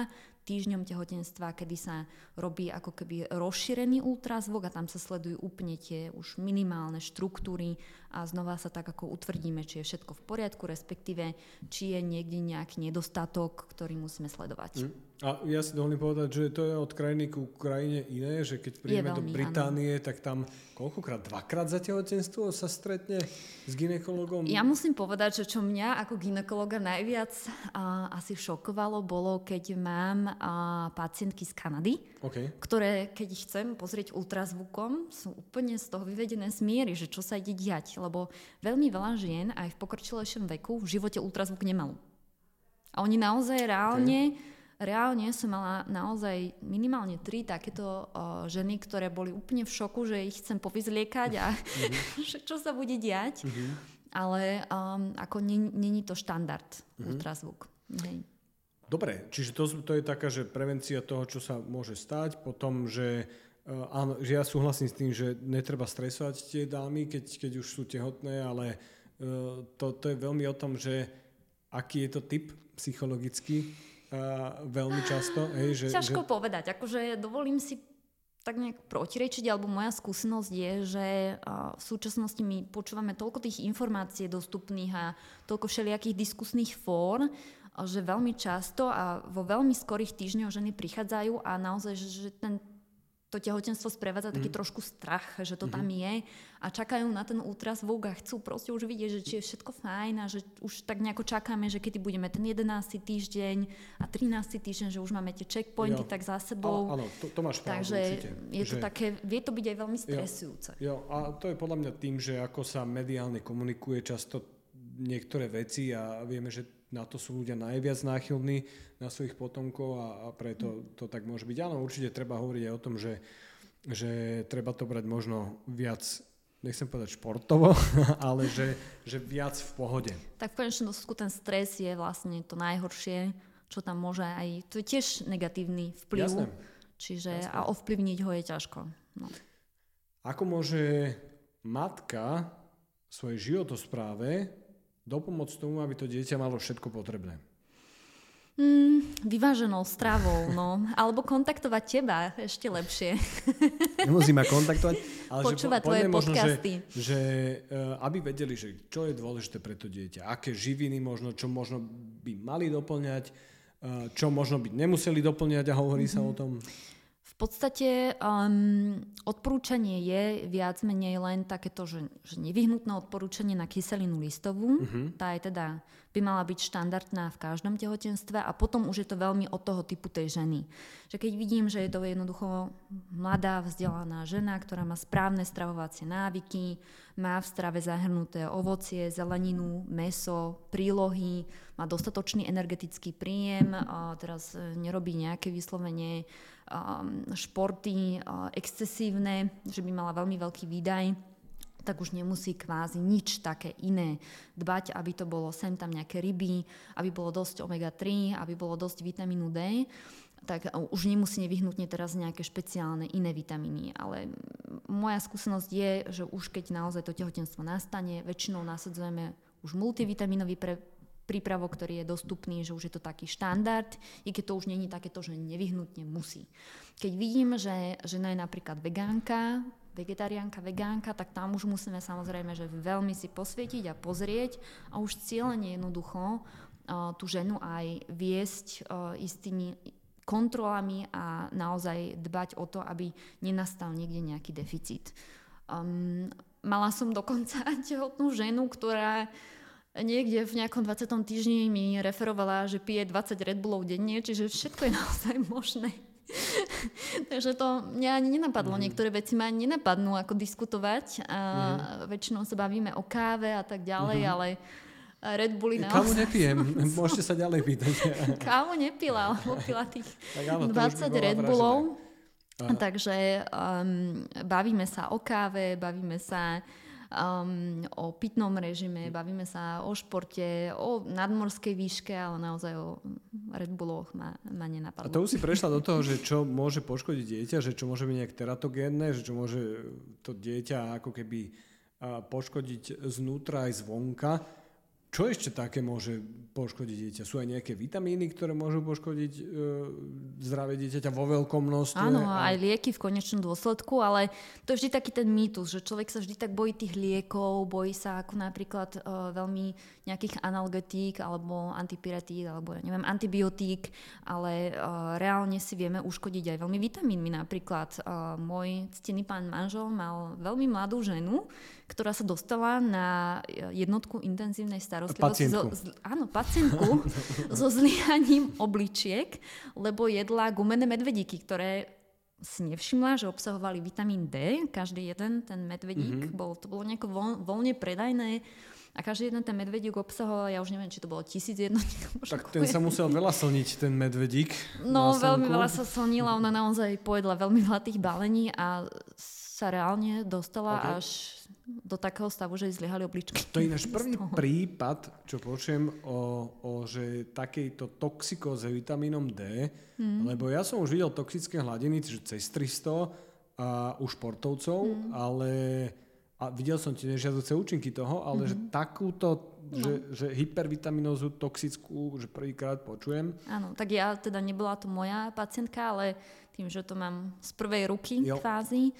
týždňom tehotenstva, kedy sa robí ako keby rozšírený ultrazvuk a tam sa sledujú úplne tie už minimálne štruktúry a znova sa tak ako utvrdíme, či je všetko v poriadku, respektíve či je niekde nejaký nedostatok, ktorý musíme sledovať. Mm. A ja si dovolím povedať, že to je od krajiny ku krajine iné, že keď príjeme do Británie, áno. tak tam koľkokrát, dvakrát za tehotenstvo sa stretne s gynekologom? Ja musím povedať, že čo mňa ako gynekologa najviac a, asi šokovalo, bolo, keď mám a pacientky z Kanady, okay. ktoré, keď ich chcem pozrieť ultrazvukom, sú úplne z toho vyvedené z miery, že čo sa ide diať, lebo veľmi veľa žien aj v pokročilejšom veku v živote ultrazvuk nemalo. A oni naozaj reálne, okay. reálne som mala naozaj minimálne tri takéto uh, ženy, ktoré boli úplne v šoku, že ich chcem povyzliekať a mm-hmm. čo sa bude diať, mm-hmm. ale um, ako není to štandard mm-hmm. ultrazvuk. Hej. Dobre, čiže to, to je taká, že prevencia toho, čo sa môže stať, potom, že uh, áno, že ja súhlasím s tým, že netreba stresovať tie dámy, keď, keď už sú tehotné, ale uh, to, to je veľmi o tom, že aký je to typ psychologický uh, veľmi často. Hej, že, ťažko že... povedať, akože dovolím si tak nejak protirečiť, alebo moja skúsenosť je, že v súčasnosti my počúvame toľko tých informácií dostupných a toľko všelijakých diskusných fór, že veľmi často a vo veľmi skorých týždňoch ženy prichádzajú a naozaj, že ten, to tehotenstvo sprevádza taký mm. trošku strach, že to mm-hmm. tam je a čakajú na ten ultrazvuk a chcú proste už vidieť, že či je všetko fajn a že už tak nejako čakáme, že kedy budeme ten jedenásty týždeň a trinásty týždeň, že už máme tie checkpointy jo. tak za sebou. Áno, to, to máš pravdu. Takže je to že... také, vie to byť aj veľmi stresujúce. Jo. Jo. A to je podľa mňa tým, že ako sa mediálne komunikuje často niektoré veci a vieme, že na to sú ľudia najviac náchylní na svojich potomkov a, a preto to tak môže byť. Áno, určite treba hovoriť aj o tom, že, že treba to brať možno viac, nechcem povedať športovo, ale že, že viac v pohode. Tak v konečnom dôsledku ten stres je vlastne to najhoršie, čo tam môže aj, to je tiež negatívny vplyv. Jasné. Čiže Jasné. a ovplyvniť ho je ťažko. No. Ako môže matka svoje životospráve dopomôcť tomu, aby to dieťa malo všetko potrebné? Mm, vyváženou stravou, no. Alebo kontaktovať teba, ešte lepšie. Nemusím ma kontaktovať, ale počúvať že po, tvoje podcasty. Možno, že, že, aby vedeli, že čo je dôležité pre to dieťa, aké živiny možno, čo možno by mali doplňať, čo možno by nemuseli doplňať a hovorí mm-hmm. sa o tom. V podstate um, odporúčanie je viac menej len takéto, že, že nevyhnutné odporúčanie na kyselinu listovú. Uh-huh. Tá je teda by mala byť štandardná v každom tehotenstve a potom už je to veľmi od toho typu tej ženy. Že keď vidím, že je to jednoducho mladá, vzdelaná žena, ktorá má správne stravovacie návyky, má v strave zahrnuté ovocie, zeleninu, mäso, prílohy, má dostatočný energetický príjem, teraz nerobí nejaké vyslovene športy excesívne, že by mala veľmi veľký výdaj, tak už nemusí kvázi nič také iné dbať, aby to bolo sem tam nejaké ryby, aby bolo dosť omega tri, aby bolo dosť vitamínu D, tak už nemusí nevyhnutne teraz nejaké špeciálne iné vitamíny. Ale moja skúsenosť je, že už keď naozaj to tehotenstvo nastane, väčšinou nasadzujeme už multivitaminový pre prípravok, ktorý je dostupný, že už je to taký štandard, i keď to už nie je takéto, že nevyhnutne musí. Keď vidím, že žena je napríklad vegánka, vegetariánka, vegánka, tak tam už musíme samozrejme, že veľmi si posvietiť a pozrieť a už cieľene jednoducho uh, tú ženu aj viesť uh, istými kontrolami a naozaj dbať o to, aby nenastal niekde nejaký deficit. Um, mala som dokonca tehotnú ženu, ktorá niekde v nejakom dvadsiatom týždni mi referovala, že pije dvadsať Red Bullov denne, čiže všetko je naozaj možné. Takže to mňa ani nenapadlo. Mm. Niektoré veci ma ani nenapadnú, ako diskutovať. A mm. väčšinou sa bavíme o káve a tak ďalej, mm-hmm. ale Red Bulli naozaj... Kávu nepijem, môžete sa ďalej pýtať. Kávu nepila, alebo pila tých áno, dvadsať Red Bullov. Takže um, bavíme sa o káve, bavíme sa Um, o pitnom režime, bavíme sa o športe, o nadmorskej výške, ale naozaj o Red Bulloch ma, ma nenapadlo. A to už si prešla do toho, že čo môže poškodiť dieťa, že čo môže byť nejak teratogénne, že čo môže to dieťa ako keby poškodiť znútra aj zvonka. Čo ešte také môže poškodiť dieťa? Sú aj nejaké vitamíny, ktoré môžu poškodiť e, zdravie dieťaťa vo veľkom množstve? Áno, a... aj lieky v konečnom dôsledku, ale to je vždy taký ten mýtus, že človek sa vždy tak bojí tých liekov, bojí sa ako napríklad e, veľmi nejakých analgetík alebo antipiretík, alebo ja neviem, antibiotík, ale e, reálne si vieme uškodiť aj veľmi vitamínmi. Napríklad e, môj ctený pán manžel mal veľmi mladú ženu, ktorá sa dostala na jednotku intenzívnej starostlivosti Pacientku. Zo, z, áno, pacientku so zlyhaním obličiek, lebo jedla gumené medvedíky, ktoré si nevšimla, že obsahovali vitamín D. Každý jeden ten medvedík, mm-hmm. bol, to bolo nejako voľ, voľne predajné a každý jeden ten medvedík obsahoval, ja už neviem, či to bolo tisíc jednotiek. Tak ten sa musel veľa slniť, ten medvedík. No, veľmi veľa sa slnila, ona naozaj pojedla veľmi veľa tých balení a sa reálne dostala okay. až do takého stavu, že zlyhali obličky. To je náš prvý prípad, čo počujem o, o že takejto toxikóze vitamínom D, hmm. lebo ja som už videl toxické hladiny cez tristo a u športovcov, hmm. ale a videl som tie nežiaduce účinky toho, ale hmm. že takúto No. Že, že hypervitaminózu toxickú, že prvýkrát počujem. Áno, tak ja teda nebola to moja pacientka, ale tým, že to mám z prvej ruky jo. kvázi,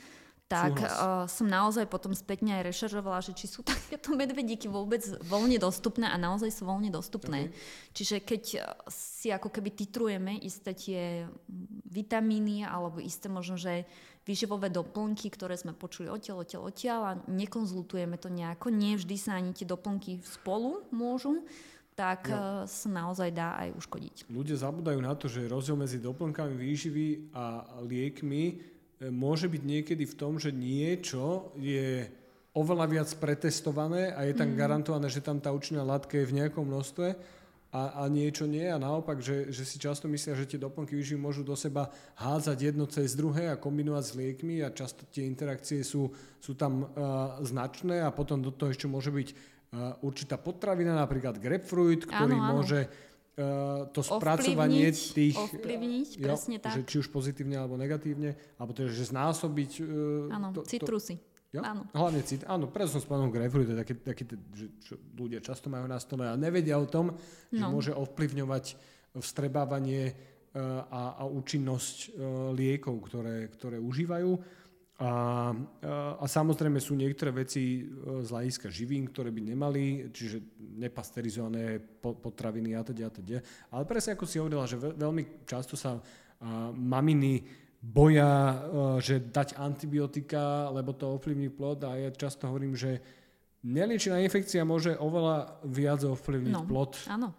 tak uh, som naozaj potom spätne aj rešeržovala, že či sú takéto medvedíky vôbec voľne dostupné a naozaj sú voľne dostupné. Okay. Čiže keď si ako keby titrujeme isté tie vitamíny alebo isté možno, že výživové doplnky, ktoré sme počuli odtiaľ, odtiaľ, odtiaľ a nekonzultujeme to nejako, nie vždy sa ani tie doplnky spolu môžu, tak no. sa naozaj dá aj uškodiť. Ľudia zabúdajú na to, že rozdiel medzi doplnkami výživy a liekmi môže byť niekedy v tom, že niečo je oveľa viac pretestované a je tam mm. garantované, že tam tá účinná látka je v nejakom množstve a, a niečo nie. A naopak, že, že si často myslia, že tie doplnky výživy môžu do seba hádzať jedno cez druhé a kombinovať s liekmi a často tie interakcie sú, sú tam uh, značné a potom do toho ešte môže byť uh, určitá potravina, napríklad grapefruit, ktorý áno, áno. môže... to spracovanie ovplyvniť, tých... Ovplyvniť, jo, presne tak. Že či už pozitívne alebo negatívne, alebo teda, že znásobiť... Áno, to, citrusy. To, áno. Hlavne citrusy. Áno, preto som spomenul grapefruit, to je taký, taký, že čo ľudia často majú na stole a nevedia o tom, no. že môže ovplyvňovať vstrebávanie a, a účinnosť liekov, ktoré, ktoré užívajú. A, a, a samozrejme sú niektoré veci z hľadiska živín, ktoré by nemali, čiže nepasterizované potraviny a teda a teda. Ale presne ako si hovorila, že veľmi často sa a, maminy boja, a, že dať antibiotika, lebo to ovplyvní plod a ja často hovorím, že Neliečená infekcia môže oveľa viac ovplyvniť no, plod. Áno.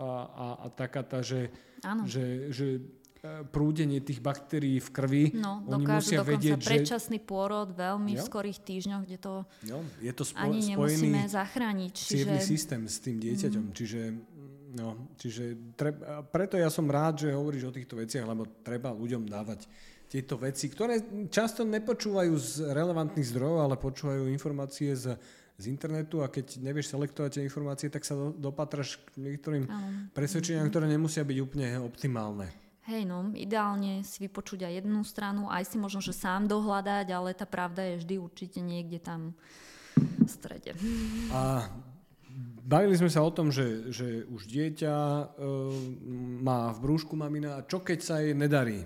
A, a, a taká tá, že, že, že prúdenie tých baktérií v krvi, no, oni musia vedieť, že... dokonca predčasný pôrod veľmi jo? v skorých týždňoch, kde to, jo? Je to spo- ani nemusíme zachrániť. Cievny čiže... systém s tým dieťaťom, mm. čiže... No, čiže treba, preto ja som rád, že hovoríš o týchto veciach, lebo treba ľuďom dávať tieto veci, ktoré často nepočúvajú z relevantných zdrojov, ale počúvajú informácie z, z internetu a keď nevieš selektovať tie informácie, tak sa do, dopatraš k niektorým um, presvedčeniam, um, ktoré nemusia byť úplne optimálne. Hej, no, ideálne si vypočuť aj jednu stranu, aj si možno, že sám dohľadať, ale tá pravda je vždy určite niekde tam v strede. A bavili sme sa o tom, že, že už dieťa e, má v brúšku mamina a čo keď sa jej nedarí?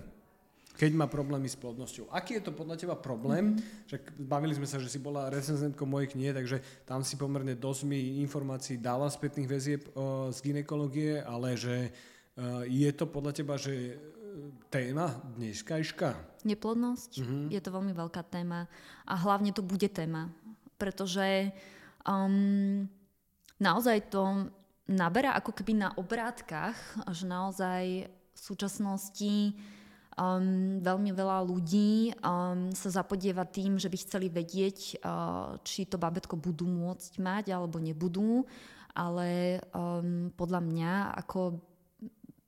Keď má problémy s plodnosťou. Aký je to podľa teba problém? Mm-hmm. Že bavili sme sa, že si bola recenzentkou mojej knihy, takže tam si pomerne dosť mi informácií dala spätných väzieb e, z gynekológie, ale že e, je to podľa teba, že téma dneškajška? Neplodnosť? Mm-hmm. Je to veľmi veľká téma a hlavne to bude téma, pretože... Um, Naozaj to naberá ako keby na obrátkach, že naozaj v súčasnosti um, veľmi veľa ľudí um, sa zapodieva tým, že by chceli vedieť, uh, či to babetko budú môcť mať alebo nebudú, ale um, podľa mňa ako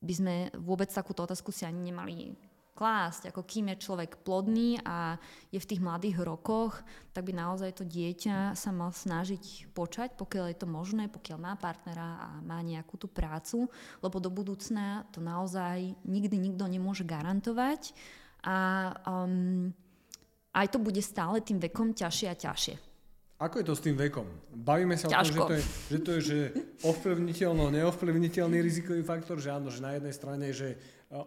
by sme vôbec takúto otázku si ani nemali klásť, ako kým je človek plodný a je v tých mladých rokoch, tak by naozaj to dieťa sa mal snažiť počať, pokiaľ je to možné, pokiaľ má partnera a má nejakú tú prácu, lebo do budúcna to naozaj nikdy nikto nemôže garantovať a um, aj to bude stále tým vekom ťažšie a ťažšie. Ako je to s tým vekom? Bavíme sa ťažko. O tom, že to je, že to je že ovplyvniteľno, neovplyvniteľný rizikový faktor, že áno, že na jednej strane, že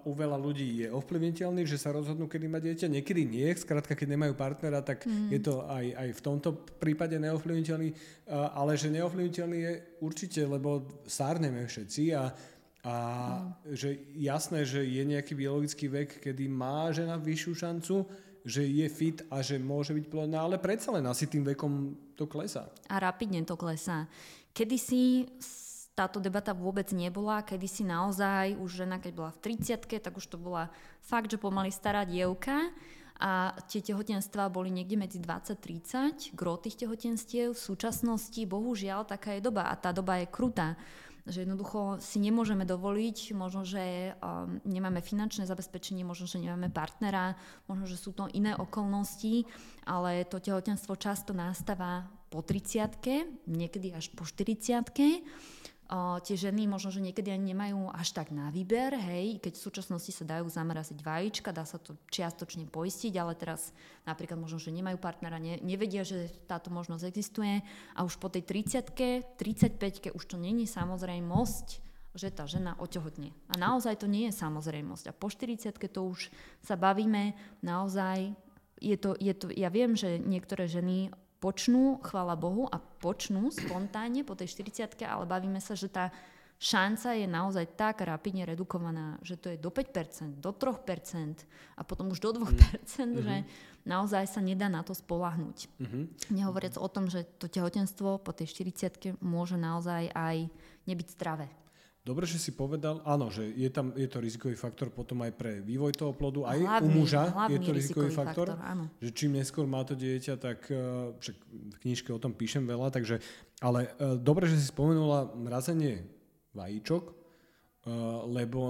u veľa ľudí je ovplyvniteľný, že sa rozhodnú, kedy má dieťa, niekedy nie, skrátka, keď nemajú partnera, tak mm. je to aj, aj v tomto prípade neovplyvniteľný, ale že neovplyvniteľný je určite, lebo sárneme všetci a A mm. že jasné, že je nejaký biologický vek, kedy má žena vyššiu šancu, že je fit a že môže byť plodná, ale predsa len asi tým vekom to klesá. A rapidne to klesá. Kedysi táto debata vôbec nebola, kedysi naozaj už žena, keď bola v tridsiatke, tak už to bola fakt, že pomaly stará dievka a tie tehotenstvá boli niekde medzi dvadsať tridsať, gro tých tehotenstiev v súčasnosti, bohužiaľ, taká je doba a tá doba je krutá. Že jednoducho si nemôžeme dovoliť, možno, že um, nemáme finančné zabezpečenie, možno, že nemáme partnera, možno, že sú to iné okolnosti, ale to tehotenstvo často nastáva po tridsiatke, niekedy až po štyridsiatke. Uh, tie ženy možno, že niekedy ani nemajú až tak na výber, hej, keď v súčasnosti sa dajú zamraziť vajíčka, dá sa to čiastočne poistiť, ale teraz napríklad možno, že nemajú partnera, ne, nevedia, že táto možnosť existuje a už po tej tridsiatke, tridsaťpäťke už to nie je samozrejmosť, že tá žena otehotne. A naozaj to nie je samozrejmosť. A po štyridsiatke to už sa bavíme, naozaj je to, je to, ja viem, že niektoré ženy počnú, chvála Bohu, a počnú spontánne po tej štyridsiatke, ale bavíme sa, že tá šanca je naozaj tak rapidne redukovaná, že to je do päť percent, do tri percent a potom už do dva percent, mm. že naozaj sa nedá na to spoľahnúť. Mm-hmm. Nehovoriac o tom, že to tehotenstvo po tej štyridsiatke môže naozaj aj nebyť zdravé. Dobre, že si povedal, áno, že je tam je to rizikový faktor potom aj pre vývoj toho plodu, aj hlavný, u muža je to rizikový, rizikový faktor, faktor že čím neskôr má to dieťa, tak však v knižke o tom píšem veľa, takže, ale dobre, že si spomenula mrazenie vajíčok, lebo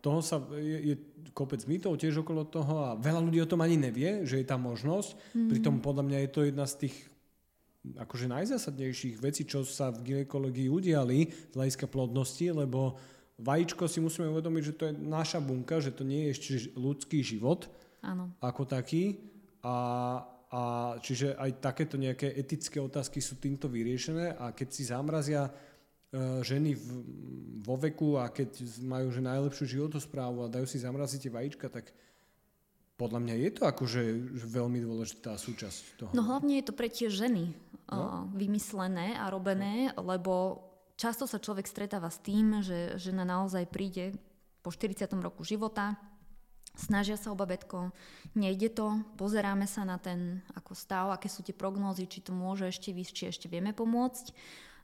toho sa je, je kopec mýtov tiež okolo toho a veľa ľudí o tom ani nevie, že je tá možnosť, mm. pritom podľa mňa je to jedna z tých akože najzásadnejších vecí, čo sa v gynekológii udiali z hľadiska plodnosti, lebo vajíčko si musíme uvedomiť, že to je naša bunka, že to nie je ešte ľudský život. Áno. Ako taký. A, a čiže aj takéto nejaké etické otázky sú týmto vyriešené a keď si zamrazia e, ženy v, vo veku a keď majú že najlepšiu životosprávu a dajú si zamraziť tie vajíčka, tak podľa mňa je to akože veľmi dôležitá súčasť toho. No hlavne je to pre tie ženy no. uh, vymyslené a robené, no. lebo často sa človek stretáva s tým, že žena naozaj príde po štyridsiatom roku života, snažia sa o babetko, nejde to, pozeráme sa na ten ako stav, aké sú tie prognózy, či to môže ešte výsť, či ešte vieme pomôcť.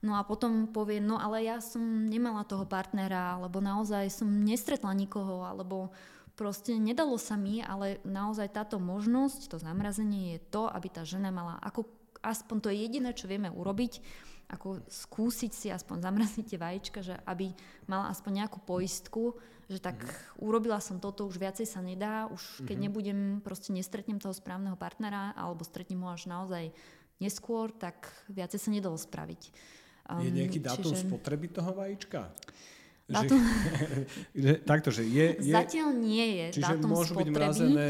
No a potom povie, no ale ja som nemala toho partnera, alebo naozaj som nestretla nikoho, alebo proste nedalo sa mi, ale naozaj táto možnosť, to zamrazenie je to, aby tá žena mala, ako, aspoň to je jediné, čo vieme urobiť, ako skúsiť si aspoň zamraziť tie vajíčka, že aby mala aspoň nejakú poistku, že tak mm-hmm. urobila som toto, už viacej sa nedá, už keď mm-hmm. nebudem, proste nestretnem toho správneho partnera, alebo stretnem ho až naozaj neskôr, tak viacej sa nedalo spraviť. Um, je nejaký dátum čiže... spotreby toho vajíčka? Dátum... Že, takto, že je, je... Zatiaľ nie je dátum spotreby. Čiže môžu byť mrazené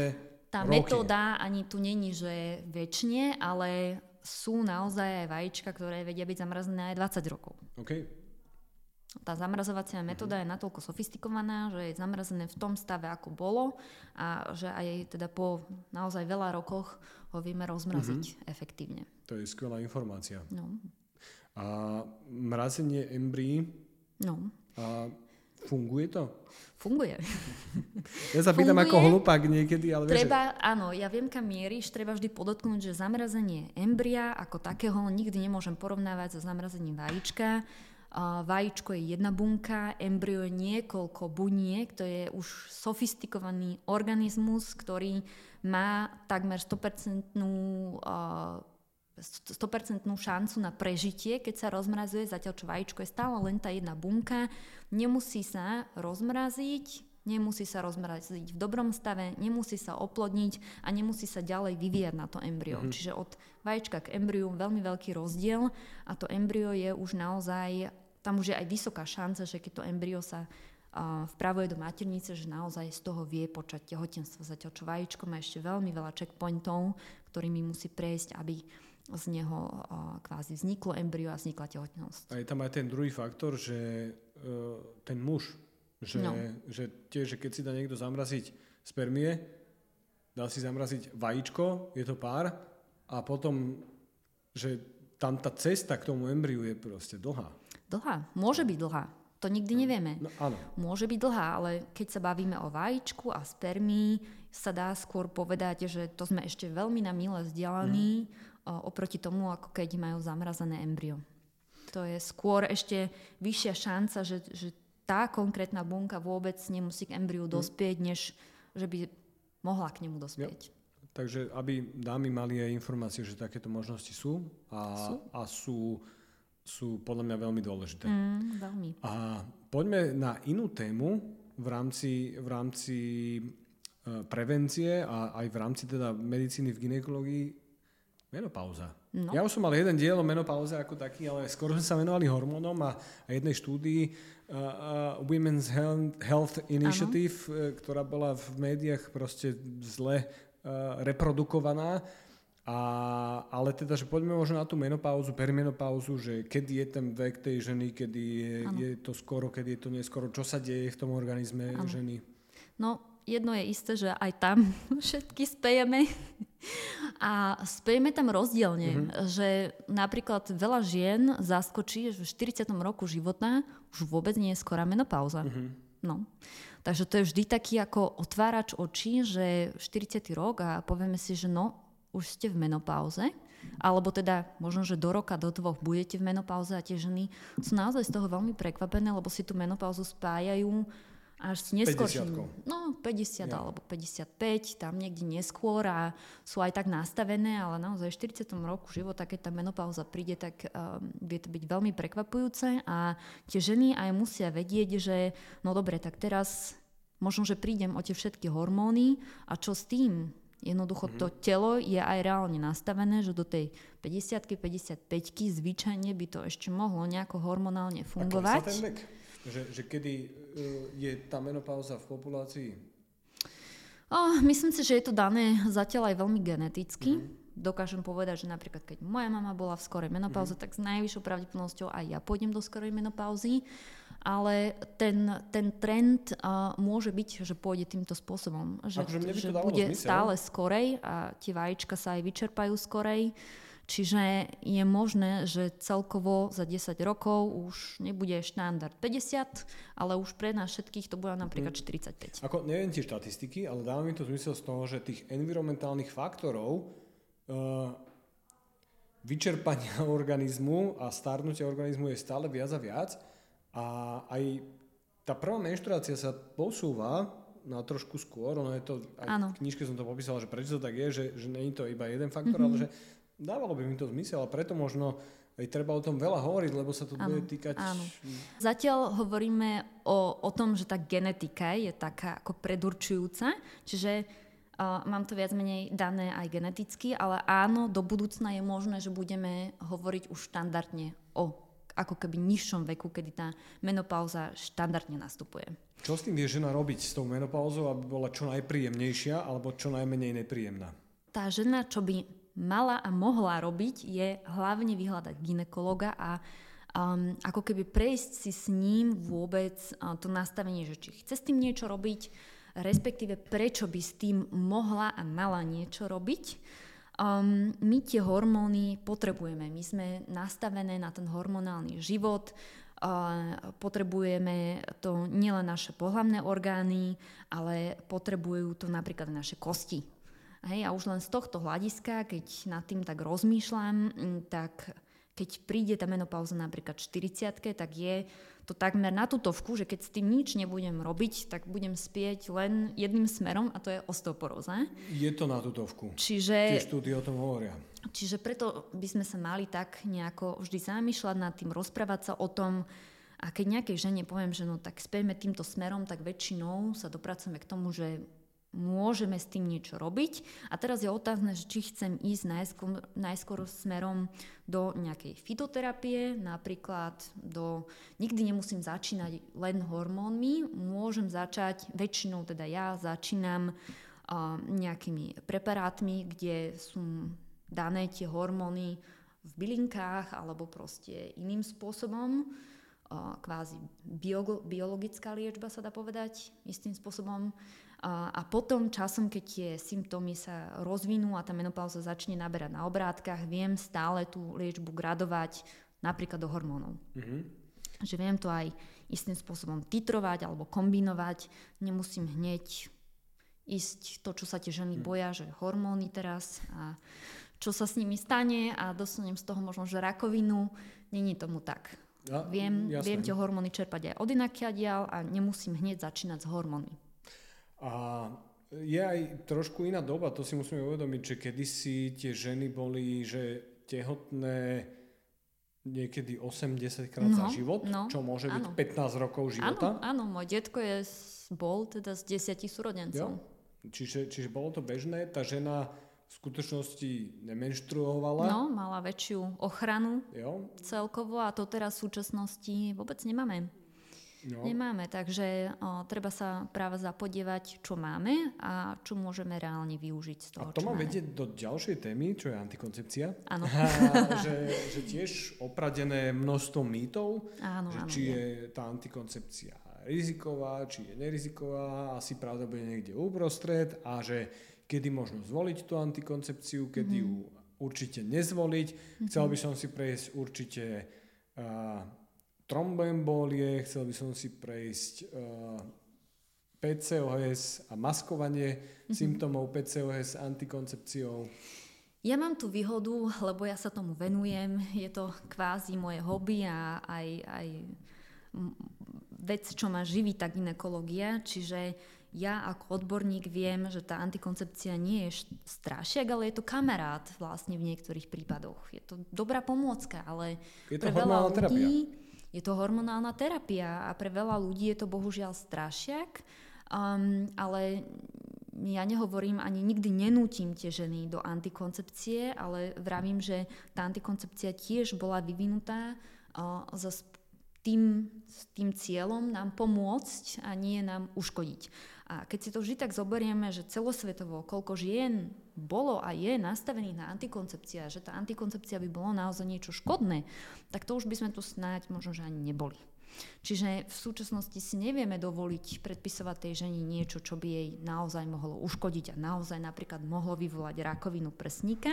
tá roky. Metóda ani tu není, že večne, ale sú naozaj aj vajíčka, ktoré vedia byť zamrazené aj dvadsať rokov. Okay. Tá zamrazovacia metóda je natoľko sofistikovaná, že je zamrazené v tom stave, ako bolo a že aj teda po naozaj veľa rokoch ho vieme rozmraziť uh-huh. efektívne. To je skvelá informácia. No. A mrazenie embryí? No. A funguje to? Funguje. Ja sa pýtam ako hlupák niekedy, ale vieš... Treba, áno, ja viem, kam mieríš, treba vždy podotknúť, že zamrazenie embria ako takého nikdy nemôžem porovnávať so zamrazením vajíčka. Uh, vajíčko je jedna bunka, embryo je niekoľko buniek, to je už sofistikovaný organizmus, ktorý má takmer sto percent uh, sto percent šancu na prežitie, keď sa rozmrazuje, zatiaľ čo vajíčko je stále len tá jedna bunka, nemusí sa rozmraziť, nemusí sa rozmraziť v dobrom stave, nemusí sa oplodniť a nemusí sa ďalej vyvíjať na to embryo. Mm-hmm. Čiže od vajíčka k embryu veľmi veľký rozdiel a to embryo je už naozaj, tam už je aj vysoká šanca, že keď to embryo sa uh, vpravuje do maternice, že naozaj z toho vie počať tehotenstvo, zatiaľ čo vajíčko má ešte veľmi veľa checkpointov, ktorými musí prejsť, aby z neho uh, kvázi vzniklo embryo a vznikla tehotnosť. A je tam aj ten druhý faktor, že uh, ten muž, že, no. že tiež, že keď si dá niekto zamraziť spermie, dá si zamraziť vajíčko, je to pár, a potom, že tam tá cesta k tomu embryu je proste dlhá. Dlhá, môže byť dlhá, to nikdy nevieme. No, áno. Môže byť dlhá, ale keď sa bavíme o vajíčku a spermii, sa dá skôr povedať, že to sme ešte veľmi na mile vzdialení, mm. oproti tomu, ako keď majú zamrazené embryo. To je skôr ešte vyššia šanca, že, že tá konkrétna bunka vôbec nemusí k embryu dospieť, než že by mohla k nemu dospieť. Ja. Takže aby dámy mali aj informácie, že takéto možnosti sú a sú, a sú, sú podľa mňa veľmi dôležité. Mm, veľmi. A poďme na inú tému v rámci, v rámci prevencie a aj v rámci teda medicíny v gynekológii. Menopauza. No. Ja už som mal jeden diel o menopauze ako taký, ale skôr sme sa venovali hormónom a, a jednej štúdii uh, uh, Women's Health Initiative, ano. Ktorá bola v médiách proste zle uh, reprodukovaná. A, ale teda, že poďme možno na tú menopauzu, perimenopauzu, že kedy je ten vek tej ženy, kedy je, je to skoro, kedy je to neskoro, čo sa deje v tom organizme ano. Ženy. No, jedno je isté, že aj tam všetky spejeme a spejeme tam rozdielne, mm-hmm. že napríklad veľa žien zaskočí, že v štyridsiatom roku života už vôbec nie je skorá menopauza. Mm-hmm. No. Takže to je vždy taký ako otvárač očí, že štyridsiaty rok a povieme si, že no, už ste v menopauze, alebo teda možno, že do roka, do dvoch budete v menopauze a tie ženy sú naozaj z toho veľmi prekvapené, lebo si tú menopauzu spájajú až neskôrším, no päťdesiat ja. Alebo päťdesiatpäť, tam niekde neskôr a sú aj tak nastavené, ale naozaj v štyridsiatom roku života, keď tá menopauza príde, tak um, vie to byť veľmi prekvapujúce a tie ženy aj musia vedieť, že no dobre, tak teraz možno, že prídem o tie všetky hormóny a čo s tým? Jednoducho mm-hmm. to telo je aj reálne nastavené, že do tej päťdesiatky, päťdesiatpäťky zvyčajne by to ešte mohlo nejako hormonálne fungovať. Aký sa ten vek? Že, že kedy je tá menopauza v populácii? Oh, myslím si, že je to dané zatiaľ aj veľmi geneticky. Mm. Dokážem povedať, že napríklad keď moja mama bola v skorej menopauze, mm. tak s najvyššou pravdepodobnosťou aj ja pôjdem do skorej menopauzy. Ale ten, ten trend uh, môže byť, že pôjde týmto spôsobom. Že, že bude zmysel. Stále skorej a tie vajíčka sa aj vyčerpajú skorej. Čiže je možné, že celkovo za desať rokov už nebude štandard päťdesiat, ale už pre nás všetkých to bude napríklad štyridsaťpäť. Ako, neviem tie štatistiky, ale dáva mi to zmysel z toho, že tých environmentálnych faktorov uh, vyčerpania organizmu a starnutia organizmu je stále viac a viac a aj tá prvá menštruácia sa posúva na trošku skôr, ono je to, aj ano. V knižke som to popísal, že prečo to tak je, že, že nie je to iba jeden faktor, mm-hmm. ale že dávalo by mi to zmysel a preto možno aj treba o tom veľa hovoriť, lebo sa to ano. Bude týkať... Áno. Zatiaľ hovoríme o, o tom, že tá genetika je taká ako predurčujúca, čiže uh, mám to viac menej dané aj geneticky, ale áno, do budúcna je možné, že budeme hovoriť už štandardne o ako keby nižšom veku, kedy tá menopauza štandardne nastupuje. Čo s tým vie žena robiť s tou menopauzou, aby bola čo najpríjemnejšia alebo čo najmenej nepríjemná? Tá žena, čo by mala a mohla robiť, je hlavne vyhľadať ginekologa a um, ako keby prejsť si s ním vôbec uh, to nastavenie, že či chce s tým niečo robiť, respektíve prečo by s tým mohla a mala niečo robiť. Um, my tie hormóny potrebujeme, my sme nastavené na ten hormonálny život, uh, potrebujeme to nielen naše pohlavné orgány, ale potrebujú to napríklad naše kosti. Hej, a už len z tohto hľadiska, keď nad tým tak rozmýšľam, tak keď príde tá menopauza napríklad štyridsiatke, tak je to takmer na tutovku, že keď s tým nič nebudem robiť, tak budem spieť len jedným smerom a to je osteoporóza. Je to na tutovku. Čiže... Tie štúdie o tom hovoria. Čiže preto by sme sa mali tak nejako vždy zamýšľať nad tým, rozprávať sa o tom a keď nejakej žene poviem, že no tak spiejme týmto smerom, tak väčšinou sa dopracujeme k tomu, že môžeme s tým niečo robiť. A teraz je otázne, že či chcem ísť najskôr, najskôr smerom do nejakej fitoterapie, napríklad do... Nikdy nemusím začínať len hormónmi, môžem začať, väčšinou teda ja začínam uh, nejakými preparátmi, kde sú dané tie hormóny v bylinkách alebo proste iným spôsobom. Uh, kvázi bio, biologická liečba sa dá povedať istým spôsobom. A potom časom, keď tie symptómy sa rozvinú a tá menopauza začne naberať na obrátkach, viem stále tú liečbu gradovať napríklad do hormónov. Mm-hmm. Že viem to aj istým spôsobom titrovať alebo kombinovať. Nemusím hneď ísť to, čo sa tie ženy mm. boja, že hormóny teraz a čo sa s nimi stane a dostanem z toho možno, že rakovinu. Není tomu tak. Ja, viem, viem tie hormóny čerpať aj od inakiadiaľ a nemusím hneď začínať s hormónmi. A je aj trošku iná doba, to si musíme uvedomiť, že kedysi tie ženy boli že tehotné niekedy osem až desať krát no, za život, no, čo môže áno. byť pätnásť rokov života. Áno, áno, môj detko je, bol teda z desiatich súrodencov. Čiže, čiže bolo to bežné, tá žena v skutočnosti nemenštruovala. No, mala väčšiu ochranu jo. Celkovo a to teraz v súčasnosti vôbec nemáme. No. Nemáme, takže o, treba sa práve zapodievať, čo máme a čo môžeme reálne využiť z toho, čo máme. A to má vedieť do ďalšej témy, čo je antikoncepcia. Áno. že, že tiež opradené množstvom mýtov, áno, že áno, či je tá antikoncepcia riziková, či je neriziková, asi pravda bude niekde uprostred a že kedy možno zvoliť tú antikoncepciu, kedy mm-hmm. ju určite nezvoliť. Mm-hmm. Chcel by som si prejsť určite... Uh, tromboembólie, chcel by som si prejsť uh, pé cé o es a maskovanie mm-hmm. symptómov pé cé o es antikoncepciou. Ja mám tú výhodu, lebo ja sa tomu venujem. Je to kvázi moje hobby a aj, aj vec, čo ma živí, tá gynekológia. Čiže ja ako odborník viem, že tá antikoncepcia nie je strašiak, ale je to kamarát vlastne v niektorých prípadoch. Je to dobrá pomôcka, ale je to pre veľa ľudí... Je to hormonálna terapia a pre veľa ľudí je to bohužiaľ strašiak, um, ale ja nehovorím ani nikdy nenútim tie ženy do antikoncepcie, ale vravím, že tá antikoncepcia tiež bola vyvinutá uh, za sp- tým, s tým cieľom nám pomôcť a nie nám uškodiť. A keď si to vždy tak zoberieme, že celosvetovo, koľko žien bolo a je nastavených na antikoncepcia, že tá antikoncepcia by bolo naozaj niečo škodné, tak to už by sme tu snáď možno, že ani neboli. Čiže v súčasnosti si nevieme dovoliť predpisovať tej žene niečo, čo by jej naozaj mohlo uškodiť a naozaj napríklad mohlo vyvolať rakovinu prsníka,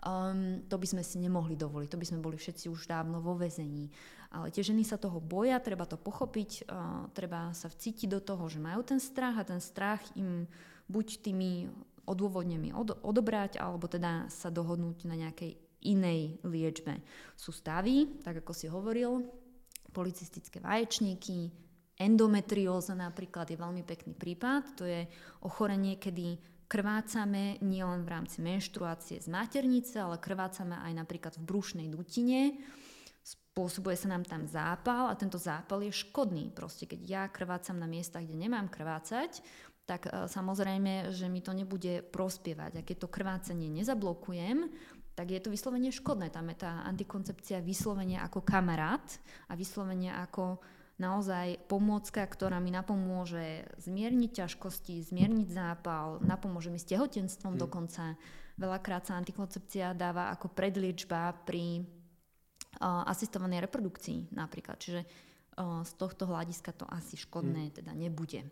Um, to by sme si nemohli dovoliť, to by sme boli všetci už dávno vo väzení. Ale tie ženy sa toho boja, treba to pochopiť, uh, treba sa vcítiť do toho, že majú ten strach a ten strach im buď tými odôvodnemi od- odobrať, alebo teda sa dohodnúť na nejakej inej liečbe. Sú stavy, tak ako si hovoril, policistické vaječníky, endometrióza napríklad je veľmi pekný prípad. To je ochorenie, kedy krvácame nielen v rámci menštruácie z maternice, ale krvácame aj napríklad v brušnej dutine. Spôsobuje sa nám tam zápal a tento zápal je škodný. Proste keď ja krvácam na miestach, kde nemám krvácať, tak samozrejme, že mi to nebude prospievať. A keď to krvácanie nezablokujem, tak je to vyslovene škodné. Tam je tá antikoncepcia vyslovene ako kamarát a vyslovene ako naozaj pomôcka, ktorá mi napomôže zmierniť ťažkosti, zmierniť zápal, napomôže mi s tehotenstvom hmm. dokonca. Veľakrát sa antikoncepcia dáva ako predliečba pri uh, asistovanej reprodukcii napríklad. Čiže uh, z tohto hľadiska to asi škodné hmm. teda nebude.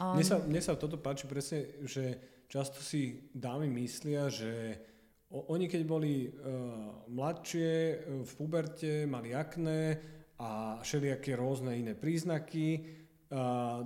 Um, mne, sa, mne sa toto páči presne, že často si dámy myslia, že o, oni keď boli uh, mladšie, v puberte, mali akné, a všelijaké rôzne iné príznaky.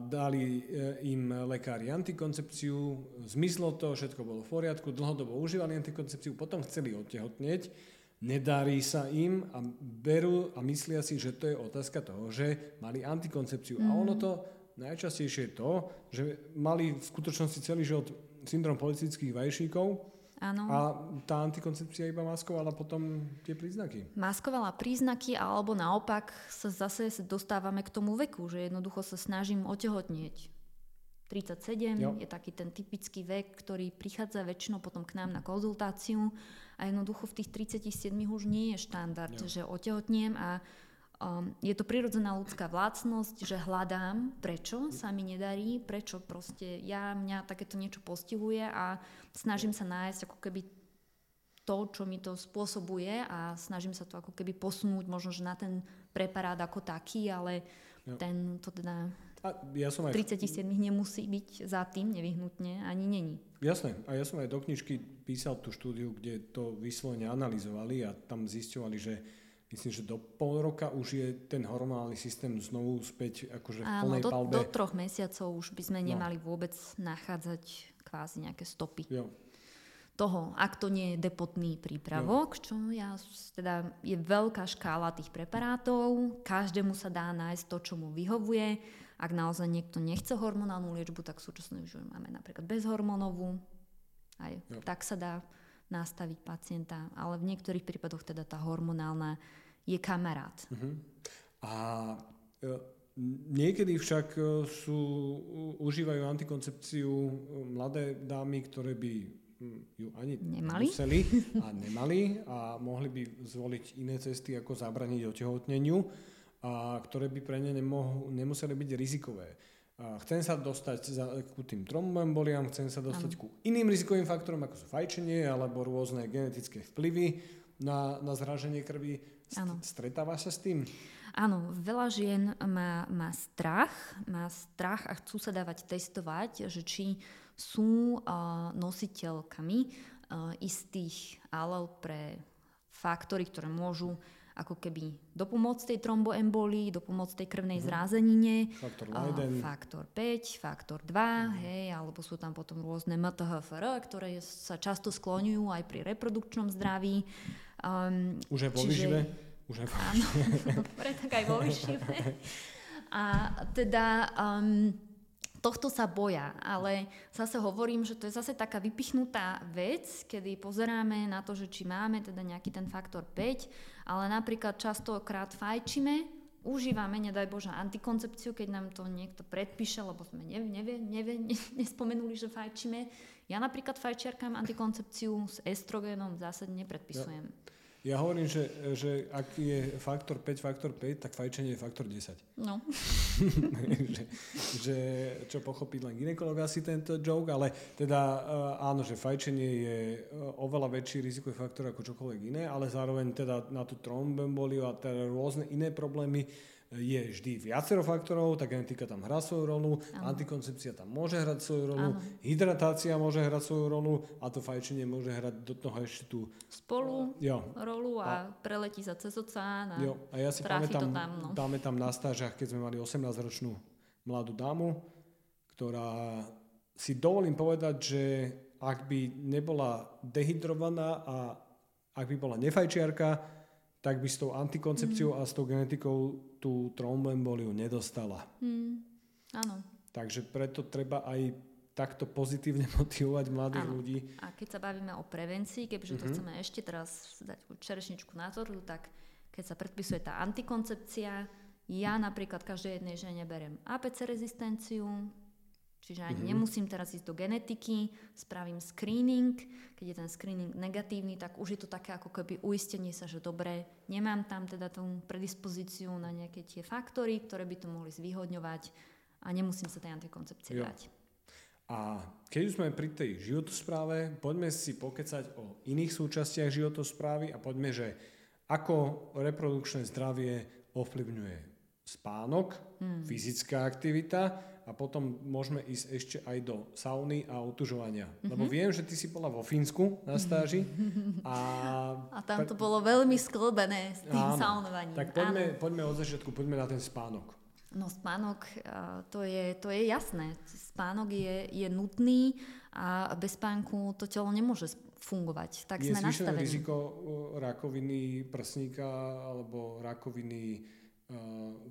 Dali im lekári antikoncepciu, zmizlo to, všetko bolo v poriadku, dlhodobo užívali antikoncepciu, potom chceli odtehotnieť, nedarí sa im a berú a myslia si, že to je otázka toho, že mali antikoncepciu. Mm. A ono to najčastejšie je to, že mali v skutočnosti celý život syndrom policistických vaječníkov. Áno. A tá antikoncepcia iba maskovala potom tie príznaky? Maskovala príznaky, alebo naopak sa zase dostávame k tomu veku, že jednoducho sa snažím otehotnieť. tridsaťsedem jo. Je taký ten typický vek, ktorý prichádza väčšinou potom k nám na konzultáciu a jednoducho v tých tridsaťsedem už nie je štandard, jo. že otehotniem a um, je to prirodzená ľudská vlastnosť, že hľadám, prečo sa mi nedarí, prečo proste ja, mňa takéto niečo postihuje a snažím sa nájsť ako keby to, čo mi to spôsobuje a snažím sa to ako keby posunúť možno že na ten preparát ako taký, ale no. ten to teda a ja som aj tridsaťsedem nemusí byť za tým nevyhnutne, ani není. Jasné. A ja som aj do knižky písal tú štúdiu, kde to vyslovene analyzovali a tam zisťovali, že myslím, že do pol roka už je ten hormonálny systém znovu späť akože v plnej do, palbe. Áno, do troch mesiacov už by sme nemali no. vôbec nachádzať kvázi nejaké stopy jo. toho, ak to nie je depotný prípravok, jo. čo ja, teda je veľká škála tých preparátov, každému sa dá nájsť to, čo mu vyhovuje. Ak naozaj niekto nechce hormonálnu liečbu, tak súčasne už máme napríklad bezhormonovú, aj jo. tak sa dá nastaviť pacienta, ale v niektorých prípadoch teda tá hormonálna je kamarát. Uh-huh. A e, niekedy však sú, užívajú antikoncepciu mladé dámy, ktoré by ju ani nemali. museli a nemali a mohli by zvoliť iné cesty, ako zabraniť otehotneniu, a ktoré by pre ne nemoh- nemuseli byť rizikové. A chcem sa dostať za, ku tým tromboemboliám, chcem sa dostať Am. ku iným rizikovým faktorom, ako sú fajčenie alebo rôzne genetické vplyvy na, na zráženie krvi. St- stretáva sa s tým? Áno, veľa žien má, má strach, má strach a chcú sa dávať testovať, že či sú uh, nositeľkami uh, istých alel pre faktory, ktoré môžu ako keby dopomôcť tej tromboembolii, dopomôcť tej krvnej uh-huh. zrázenine, faktor, uh, faktor päť, faktor dva, uh-huh. hej, alebo sú tam potom rôzne em té há ef er, ktoré sa často skloňujú aj pri reprodukčnom zdraví. Um, Už aj vo výžive? Už aj vo výžive. Áno, tak aj vo výžive. A teda um, tohto sa boja, ale zase hovorím, že to je zase taká vypichnutá vec, kedy pozeráme na to, že či máme teda nejaký ten faktor päť, ale napríklad častokrát fajčíme, užívame, nedaj Bože, antikoncepciu, keď nám to niekto predpíše, lebo sme nevie, nevie, nespomenuli, že fajčíme. Ja napríklad fajčiarkám antikoncepciu s estrogénom zásadne nepredpisujem. Ja, ja hovorím, že, že ak je faktor päť, faktor päť, tak fajčenie je faktor desať. No. že, že čo pochopiť len gynekolog asi tento joke, ale teda áno, že fajčenie je oveľa väčší rizikový faktor ako čokoľvek iné, ale zároveň teda na tú trombemboliu a teda rôzne iné problémy je vždy viacero faktorov, tá genetika tam hrá svoju rolu, ano. Antikoncepcia tam môže hrať svoju rolu, ano. Hydratácia môže hrať svoju rolu a to fajčenie môže hrať do toho ešte tú spolu jo. rolu a, a preletí sa cez oceán a jo. A ja si pamätám, tam, no. dáme tam na stážach, keď sme mali osemnásťročnú mladú dámu, ktorá si dovolím povedať, že ak by nebola dehydrovaná a ak by bola nefajčiarka, tak by s tou antikoncepciou mm. a s tou genetikou tú tromboemboliu nedostala. Mm. Áno. Takže preto treba aj takto pozitívne motivovať mladých Áno. ľudí. A keď sa bavíme o prevencii, keďže mm-hmm. to chceme ešte teraz dať čerešničku názoru, tak keď sa predpisuje tá antikoncepcia, ja napríklad každej jednej žene beriem á pé cé rezistenciu, čiže ani mm-hmm. nemusím teraz ísť do genetiky, spravím screening, keď je ten screening negatívny, tak už je to také ako keby uistenie sa, že dobre, nemám tam teda tú predispozíciu na nejaké tie faktory, ktoré by to mohli zvýhodňovať a nemusím sa tej antikoncepcie jo. dať. A keď už sme pri tej životospráve, poďme si pokecať o iných súčastiach životosprávy a poďme, že ako reprodukčné zdravie ovplyvňuje spánok, mm. fyzická aktivita, a potom môžeme ísť ešte aj do sauny a otužovania. Mm-hmm. Lebo viem, že ty si bola vo Fínsku na stáži. A, a tam to bolo veľmi sklbené s tým áno. saunovaním. Tak poďme, poďme od začiatku, poďme na ten spánok. No spánok, to je, to je jasné. Spánok je, je nutný a bez spánku to telo nemôže fungovať. Tak je sme nastavení. Je zvýšené riziko rakoviny prsníka alebo rakoviny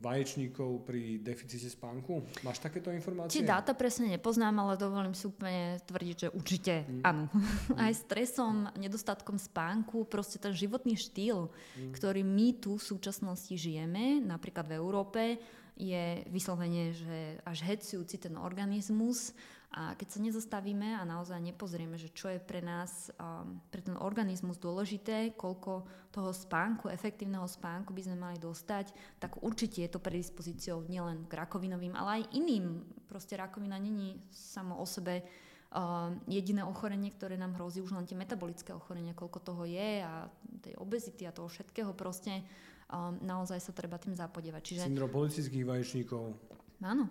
vaječníkov pri deficite spánku? Máš takéto informácie? Tie dáta presne nepoznám, ale dovolím si úplne tvrdiť, že určite mm. áno. Mm. Aj stresom, nedostatkom spánku, proste ten životný štýl, mm. ktorý my tu v súčasnosti žijeme, napríklad v Európe, je vyslovene, že až hecujúci ten organizmus a keď sa nezastavíme a naozaj nepozrieme, že čo je pre nás, um, pre ten organizmus dôležité, koľko toho spánku, efektívneho spánku by sme mali dostať, tak určite je to predispozíciou nielen k rakovinovým, ale aj iným. Proste rakovina není samo o sebe um, jediné ochorenie, ktoré nám hrozí, už len tie metabolické ochorenia, koľko toho je a tej obezity a toho všetkého proste um, naozaj sa treba tým zapodievať. Čiže... Syndrom polycystických vaječníkov. Áno.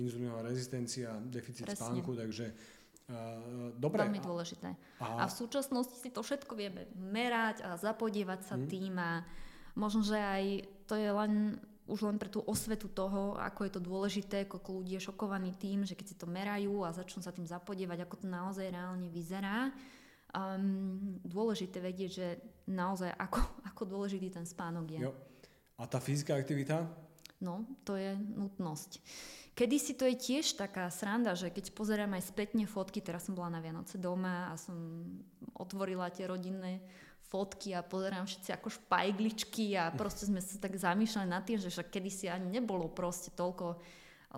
Inzulínová rezistencia, deficit Presne. spánku, takže uh, dobre. Veľmi dôležité. A, a v súčasnosti si to všetko vieme merať a zapodievať sa hmm. tým a možno, že aj to je len už len pre tú osvetu toho, ako je to dôležité, koľko ľudí je šokovaní tým, že keď si to merajú a začnú sa tým zapodievať, ako to naozaj reálne vyzerá. Um, dôležité vedieť, že naozaj ako, ako dôležitý ten spánok je. Jo. A tá fyzická aktivita? No, to je nutnosť. Kedysi to je tiež taká sranda, že keď pozerám aj spätne fotky, teraz som bola na Vianoce doma a som otvorila tie rodinné fotky a pozerám všetci ako špajgličky a proste sme sa tak zamýšľali nad tým, že však kedysi ani nebolo proste toľko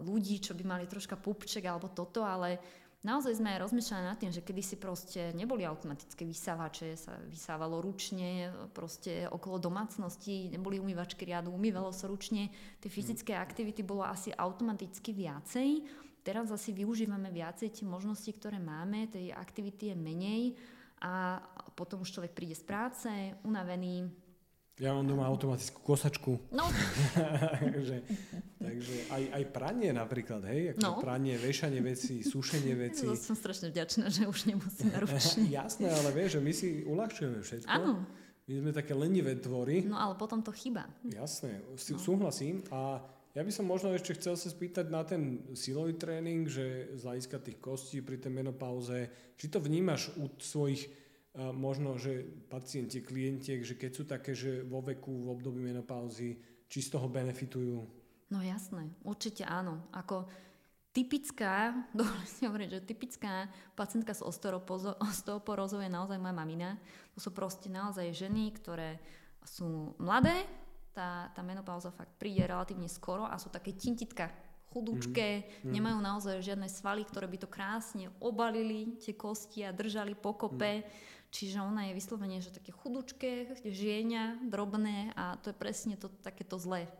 ľudí, čo by mali troška pupček alebo toto, ale naozaj sme aj rozmýšľali nad tým, že kedysi proste neboli automatické vysávače, sa vysávalo ručne, proste okolo domácnosti, neboli umývačky riadu, umývalo sa ručne, tie fyzické aktivity bolo asi automaticky viacej. Teraz asi využívame viacej tie možnosti, ktoré máme, tej aktivity je menej a potom už človek príde z práce, unavený. Ja mám doma automatickú kosačku. No. takže takže aj, aj pranie napríklad, hej? No. Pranie, vešanie vecí, sušenie vecí. To som strašne vďačná, že už nemusíme ručne. Jasné, ale vieš, že my si uľahčujeme všetko. Áno. My sme také lenivé tvory. No ale potom to chýba. Jasné, no. Súhlasím. A ja by som možno ešte chcel sa spýtať na ten silový tréning, že z hľadiska tých kostí pri tej menopauze, či to vnímaš u svojich... možno, že pacienti, klientiek, že keď sú také, že vo veku, v období menopauzy, či z toho benefitujú? No jasné, určite áno. Ako typická, dovolím si hovoriť, že typická pacientka s osteoporózou je naozaj moja mamina. To sú proste naozaj ženy, ktoré sú mladé, tá, tá menopauza fakt príde relatívne skoro a sú také tintitka, chudúčke, mm. nemajú naozaj žiadne svaly, ktoré by to krásne obalili, tie kosti a držali pokope. Mm. Čiže ona je vyslovene, že také chudúčke, žienia, drobné a to je presne to, takéto zlé.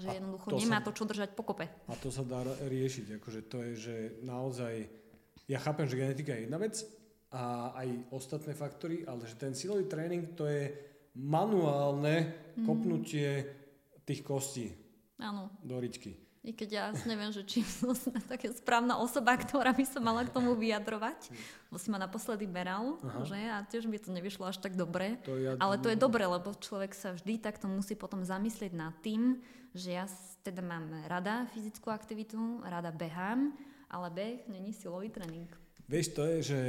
Že a jednoducho to nemá sa, to, čo držať pokope. A to sa dá riešiť. Akože to je, že naozaj, ja chápem, že genetika je jedna vec a aj ostatné faktory, ale že ten silový tréning to je manuálne kopnutie mm. tých kostí. Áno. Do ričky. I keď ja neviem, že či som taká správna osoba, ktorá by sa mala k tomu vyjadrovať. Bo si ma naposledy meral, že? A tiež mi to nevyšlo až tak dobre. To ja... Ale to je dobre, lebo človek sa vždy takto musí potom zamyslieť nad tým, že ja teda mám rada fyzickú aktivitu, rada behám, ale beh není silový tréning. Vieš, to je, že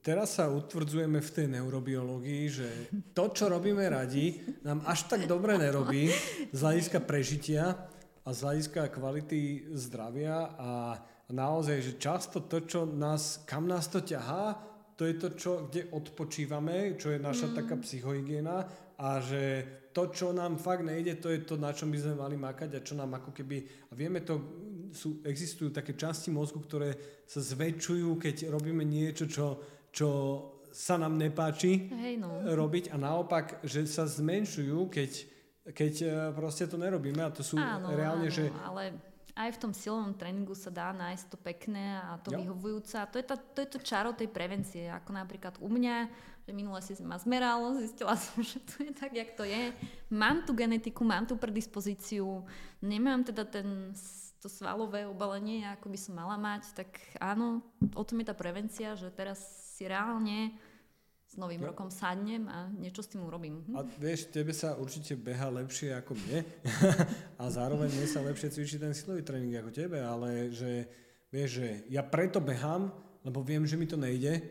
teraz sa utvrdzujeme v tej neurobiológii, že to, čo robíme radi, nám až tak dobre nerobí z hľadiska prežitia a z hľadiska kvality zdravia a naozaj, že často to, čo nás, kam nás to ťahá, to je to, čo, kde odpočívame, čo je naša mm. taká psychohygiena a že to, čo nám fakt nejde, to je to, na čo by sme mali makať a čo nám ako keby, a vieme to, sú, existujú také časti mozgu, ktoré sa zväčšujú, keď robíme niečo, čo, čo sa nám nepáči hey no. robiť a naopak, že sa zmenšujú, keď Keď proste to nerobíme a to sú áno, reálne, áno, že... ale aj v tom silovom tréningu sa dá nájsť to pekné a to jo. vyhovujúce a to je, tá, to je to čaro tej prevencie, ako napríklad u mňa, že minule si ma zmeralo, zistila som, že to je tak, jak to je. Mám tú genetiku, mám tú predispozíciu, nemám teda ten, to svalové obalenie, ako by som mala mať, tak áno, o tom je tá prevencia, že teraz si reálne... s novým rokom sadnem a niečo s tým urobím. A vieš, tebe sa určite beha lepšie ako mne a zároveň mne sa lepšie cvičí ten silový tréning ako tebe, ale že vieš, že ja preto behám, lebo viem, že mi to nejde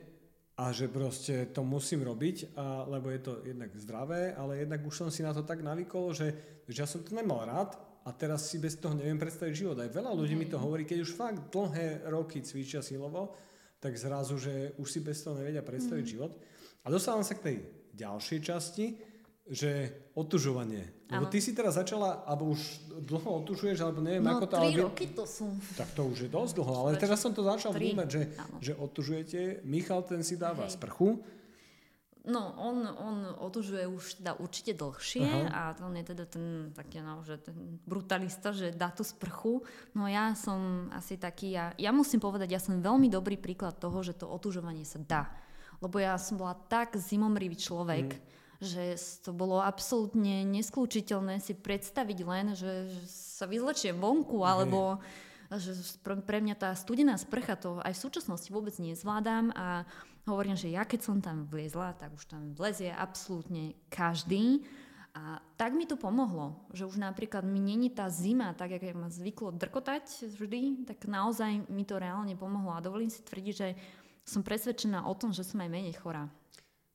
a že proste to musím robiť, a, lebo je to jednak zdravé, ale jednak už som si na to tak navykol, že, že ja som to nemal rád a teraz si bez toho neviem predstaviť život. Aj veľa ľudí mi to hovorí, keď už fakt dlhé roky cvičia silovo, tak zrazu, že už si bez toho nevedia predstaviť mm. život. A dostávam sa k tej ďalšej časti, že otužovanie. Lebo ty si teraz začala, alebo už dlho otužuješ, alebo neviem, no, ako to... No, tri ale... roky to sú. Tak to už je dosť dlho, ale teraz som to začal vnímať, že, že otužujete. Michal, ten si dáva Hej. sprchu. No, on, on otužuje už teda určite dlhšie Aha. a on je teda ten taký, no, že ten brutalista, že dá tú sprchu. No ja som asi taký, ja, ja musím povedať, ja som veľmi dobrý príklad toho, že to otužovanie sa dá. Lebo ja som bola tak zimomrivý človek, mm. že to bolo absolútne neskľúčiteľné si predstaviť len, že, že sa vyzlečiem vonku, mm. alebo že pre mňa tá studená sprcha, to aj v súčasnosti vôbec nezvládam a hovorím, že ja keď som tam vliezla, tak už tam vlezie absolútne každý. A tak mi to pomohlo, že už napríklad mi není tá zima, tak jak ma zvyklo drkotať vždy, tak naozaj mi to reálne pomohlo a dovolím si tvrdiť, že som presvedčená o tom, že som aj menej chorá.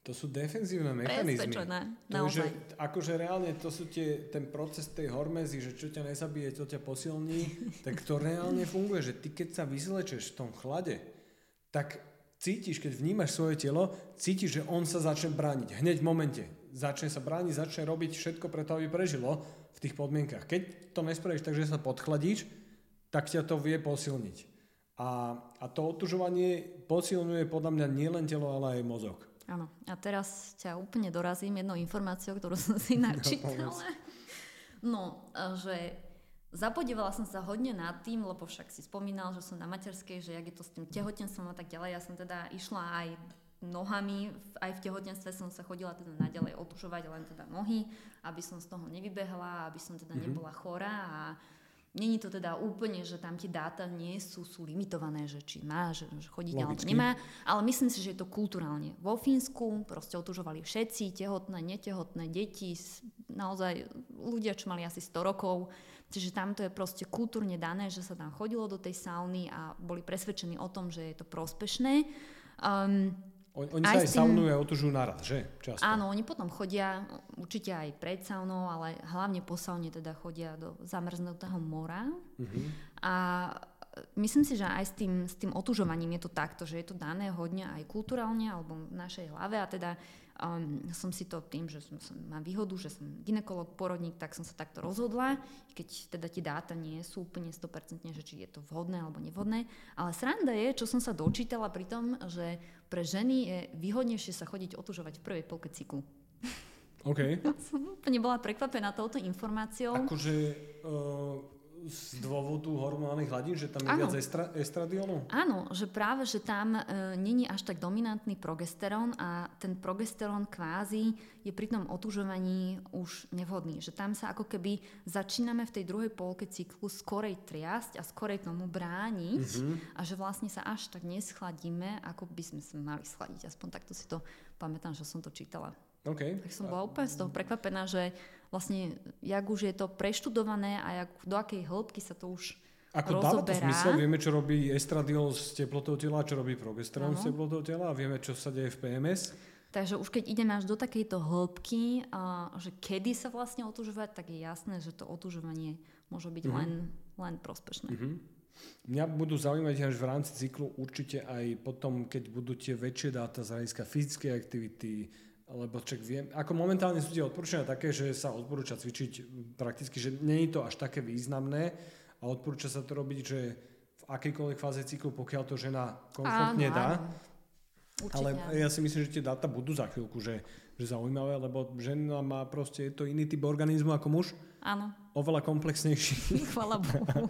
To sú defenzívne mechanizmy. Presvedčené, naozaj. Že, akože reálne to sú tie, ten proces tej hormézy, že čo ťa nezabije, to ťa posilní, tak to reálne funguje, že ty keď sa vyzlečeš v tom chlade, tak cítiš, keď vnímaš svoje telo, cítiš, že on sa začne brániť. Hneď v momente. Začne sa brániť, začne robiť všetko preto, aby prežilo v tých podmienkach. Keď to nespravíš tak, že sa podchladíš, tak ťa to vie posilniť. A, a to otužovanie posilňuje podľa mňa nielen telo, ale aj mozog. Áno. A teraz ťa úplne dorazím jednou informáciou, ktorú som si načítala. No, že zapodívala som sa hodne nad tým, lebo však si spomínal, že som na materskej, že jak je to s tým tehotenstvom a tak ďalej. Ja som teda išla aj nohami, aj v tehotenstve som sa chodila teda naďalej otužovať, len teda nohy, aby som z toho nevybehla, aby som teda mm-hmm. nebola chorá a není to teda úplne, že tam tie dáta nie sú, sú limitované, že či má, že, že chodiť alebo nemá, ale myslím si, že je to kulturálne. Vo Fínsku proste otužovali všetci, tehotné, netehotné, deti, naozaj ľudia, čo mali asi sto rokov, čiže tamto je proste kultúrne dané, že sa tam chodilo do tej sauny a boli presvedčení o tom, že je to prospešné. Um, Oni aj sa aj saunujú a otužujú naraz, že? Často. Áno, oni potom chodia, určite aj pred saunou, ale hlavne po saune teda chodia do zamrznutého mora. Uh-huh. A myslím si, že aj s tým, s tým otužovaním je to takto, že je to dané hodne aj kulturálne alebo v našej hlave a teda um, som si to tým, že som, som, mám výhodu, že som gynekolog, porodník, tak som sa takto rozhodla, keď teda tie dáta nie sú úplne sto percent, že či je to vhodné alebo nevhodné, ale sranda je, čo som sa dočítala pri tom, že pre ženy je výhodnejšie sa chodiť otužovať v prvej polke cyklu. OK. Som úplne bola prekvapená touto informáciou. Akože... Uh... z dôvodu hormonálnych hladín, že tam je áno. viac estra- estradiolu? Áno, že práve, že tam e, není až tak dominantný progesterón a ten progesterón kvázi je pri tom otužovaní už nevhodný. Že tam sa ako keby začíname v tej druhej polke cyklu skorej triasť a skorej tomu brániť mm-hmm. a že vlastne sa až tak neschladíme, ako by sme sa mali schladiť. Aspoň takto si to pamätám, že som to čítala. Okay. Tak som bola úplne z toho prekvapená, že vlastne, jak už je to preštudované a jak, do akej hĺbky sa to už ako rozoberá. Ako dáva to zmysel, vieme, čo robí estradiol z teplotou tela, čo robí progesterón no. z teplotou tela a vieme, čo sa deje v pé em es. Takže už keď ideme až do takejto hĺbky, a, že kedy sa vlastne otužovať, tak je jasné, že to otužovanie môže byť mm-hmm. len, len prospešné. Mm-hmm. Mňa budú zaujímať až v rámci cyklu určite aj potom, keď budú tie väčšie dáta z hľadiska fyzickej aktivity, lebo čak viem, ako momentálne sú tie odporúčania také, že sa odporúča cvičiť prakticky, že nie je to až také významné a odporúča sa to robiť, že v akejkoľvek fáze cyklu, pokiaľ to žena komfortne áno, dá. Áno. Ale ja si myslím, že tie dáta budú za chvíľku, že, že zaujímavé, lebo žena má proste, je to iný typ organizmu ako muž. Áno. Oveľa komplexnejší. Chvala Bohu.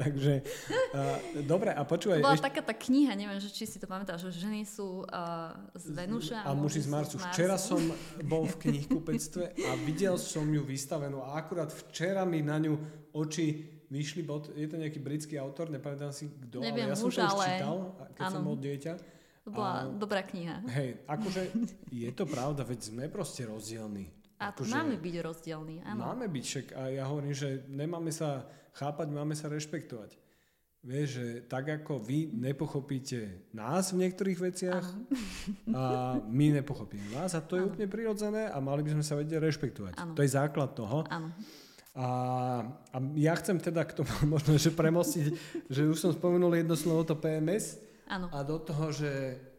Takže, uh, dobre, a počúvaj... To bola ešte... taká tá kniha, neviem, že či si to pamätáš, že ženy sú uh, z Venuša a muži z Marsu. Včera som bol v knihkupectve a videl som ju vystavenú a akurát včera mi na ňu oči vyšli, bod, je to nejaký britský autor, nepamätám si kto, ale ja som to už čítal, keď ano. som bol dieťa. To bola a, dobrá kniha. Hej, akože je to pravda, veď sme proste rozdielní. A to akože, máme byť rozdielní, áno. Máme byť, však a ja hovorím, že nemáme sa chápať, máme sa rešpektovať. Vieš, že tak ako vy nepochopíte nás v niektorých veciach áno. a my nepochopíme vás a to je áno. úplne prirodzené a mali by sme sa vedieť rešpektovať. Áno. To je základ toho. Áno. A, a ja chcem teda k tomu možno, že premostiť, že už som spomenul jedno slovo, to pé em es áno. a do toho, že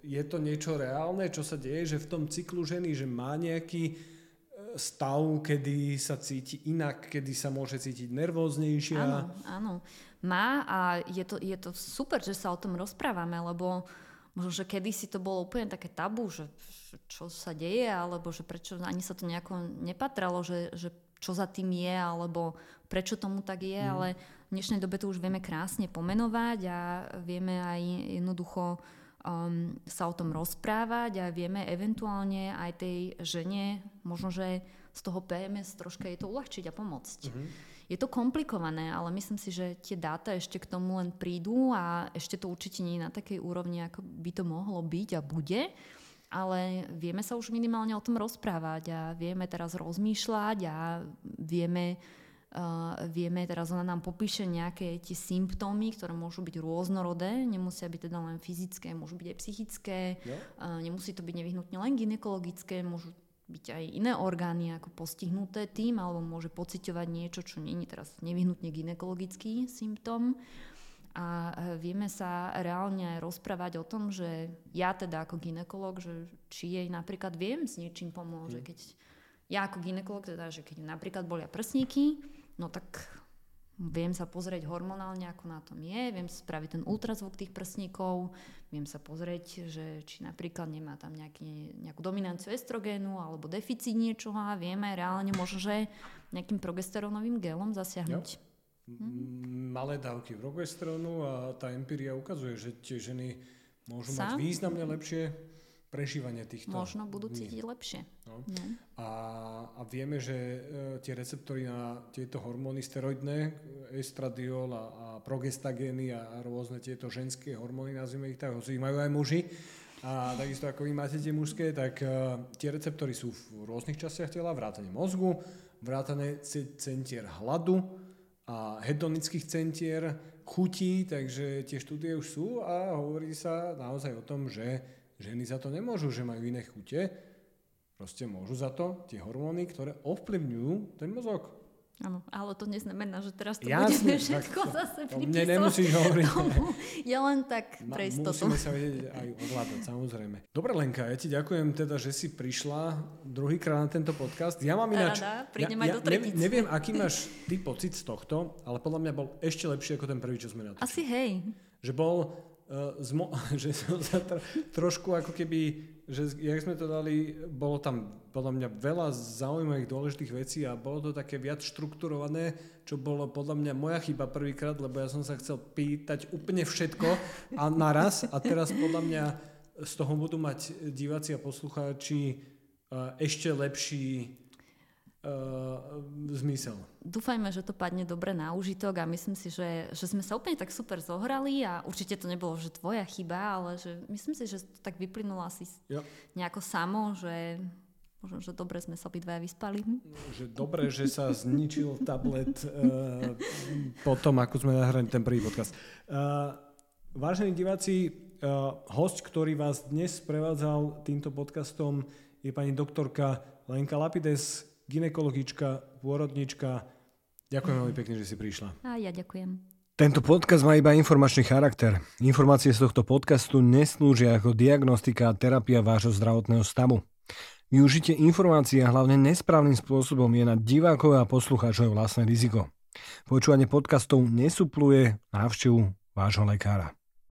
je to niečo reálne, čo sa deje, že v tom cyklu ženy, že má nejaký stav, kedy sa cíti inak, kedy sa môže cítiť nervóznejšia. Áno, áno. Má a je to, je to super, že sa o tom rozprávame, lebo možno, že kedysi to bolo úplne také tabu, že čo sa deje, alebo že prečo ani sa to nejako nepatralo, že, že čo za tým je, alebo prečo tomu tak je, mm. ale v dnešnej dobe to už vieme krásne pomenovať a vieme aj jednoducho Um, sa o tom rozprávať a vieme eventuálne aj tej žene možno, že z toho pé em es troška je to uľahčiť a pomôcť. Uh-huh. Je to komplikované, ale myslím si, že tie dáta ešte k tomu len prídu a ešte to určite nie je na takej úrovni, ako by to mohlo byť a bude, ale vieme sa už minimálne o tom rozprávať a vieme teraz rozmýšľať a vieme Uh, vieme, teraz ona nám popíše nejaké tie symptómy, ktoré môžu byť rôznorodé, nemusia byť teda len fyzické, môžu byť aj psychické, no. uh, nemusí to byť nevyhnutne len gynekologické, môžu byť aj iné orgány ako postihnuté tým, alebo môže pociťovať niečo, čo nie je teraz nevyhnutne gynekologický symptóm. A vieme sa reálne aj rozprávať o tom, že ja teda ako gynekolog, že či jej napríklad viem s niečím pomôže, mm. keď ja ako gynekolog, teda, že keď napríklad bolia prsníky, no tak viem sa pozrieť hormonálne, ako na tom je, viem spraviť ten ultrazvuk tých prsníkov, viem sa pozrieť, že či napríklad nemá tam nejaký, nejakú dominanciu estrogénu alebo deficit niečoho a viem aj reálne možno, že nejakým progesterónovým gelom zasiahnuť. Hm? Malé dávky progesterónu a tá empíria ukazuje, že tie ženy môžu Sám? mať významne lepšie prežívanie týchto... Možno budú cítiť dní. lepšie. No. No. A, a vieme, že e, tie receptory na tieto hormóny steroidné, estradiol a, a progestagény a, a rôzne tieto ženské hormóny, nazvime ich tak, hoci ich majú aj muži, a takisto ako vy máte tie mužské, tak e, tie receptory sú v rôznych častiach tela, vrátane mozgu, vrátane c- centier hladu a hedonických centier, chutí, takže tie štúdie už sú a hovorí sa naozaj o tom, že ženy za to nemôžu, že majú iné chute. Proste môžu za to tie hormóny, ktoré ovplyvňujú ten mozog. Áno, ale to neznamená, že teraz to Jasne, budeme všetko to, zase pripisovať. Mne nemusíš hovoriť. Ja len tak pre istotu. Musíme sa vedieť aj ovládať, samozrejme. Dobre, Lenka, ja ti ďakujem teda, že si prišla druhýkrát na tento podcast. Ja mám ináč... Rada, prídem ja, aj ja do tretice. Neviem, aký máš ty pocit z tohto, ale podľa mňa bol ešte lepší ako ten prvý, čo sme natočili. Asi hej. Že bol... zmo- že som sa tr- trošku ako keby, že jak sme to dali, bolo tam podľa mňa veľa zaujímavých dôležitých vecí a bolo to také viac štrukturované, čo bolo podľa mňa moja chyba prvýkrát, lebo ja som sa chcel pýtať úplne všetko a naraz a teraz podľa mňa z toho budú mať diváci a poslucháči ešte lepší uh, zmysel. Dúfajme, že to padne dobre na úžitok a myslím si, že, že sme sa úplne tak super zohrali a určite to nebolo, že tvoja chyba, ale že myslím si, že to tak vyplynulo asi ja. nejako samo, že možno, že dobre sme sa obidvaja vyspali. Že dobre, že sa zničil tablet uh, po tom, ako sme nahrali ten prvý podcast. Uh, vážení diváci, uh, hosť, ktorý vás dnes prevádzal týmto podcastom, je pani doktorka Lenka Lapides, gynekologička, pôrodnička. Ďakujem veľmi pekne, že si prišla. A ja ďakujem. Tento podcast má iba informačný charakter. Informácie z tohto podcastu neslúžia ako diagnostika a terapia vášho zdravotného stavu. Využitie informácií a hlavne nesprávnym spôsobom je na divákov a poslucháčov vlastné riziko. Počúvanie podcastov nesupluje návštevu vášho lekára.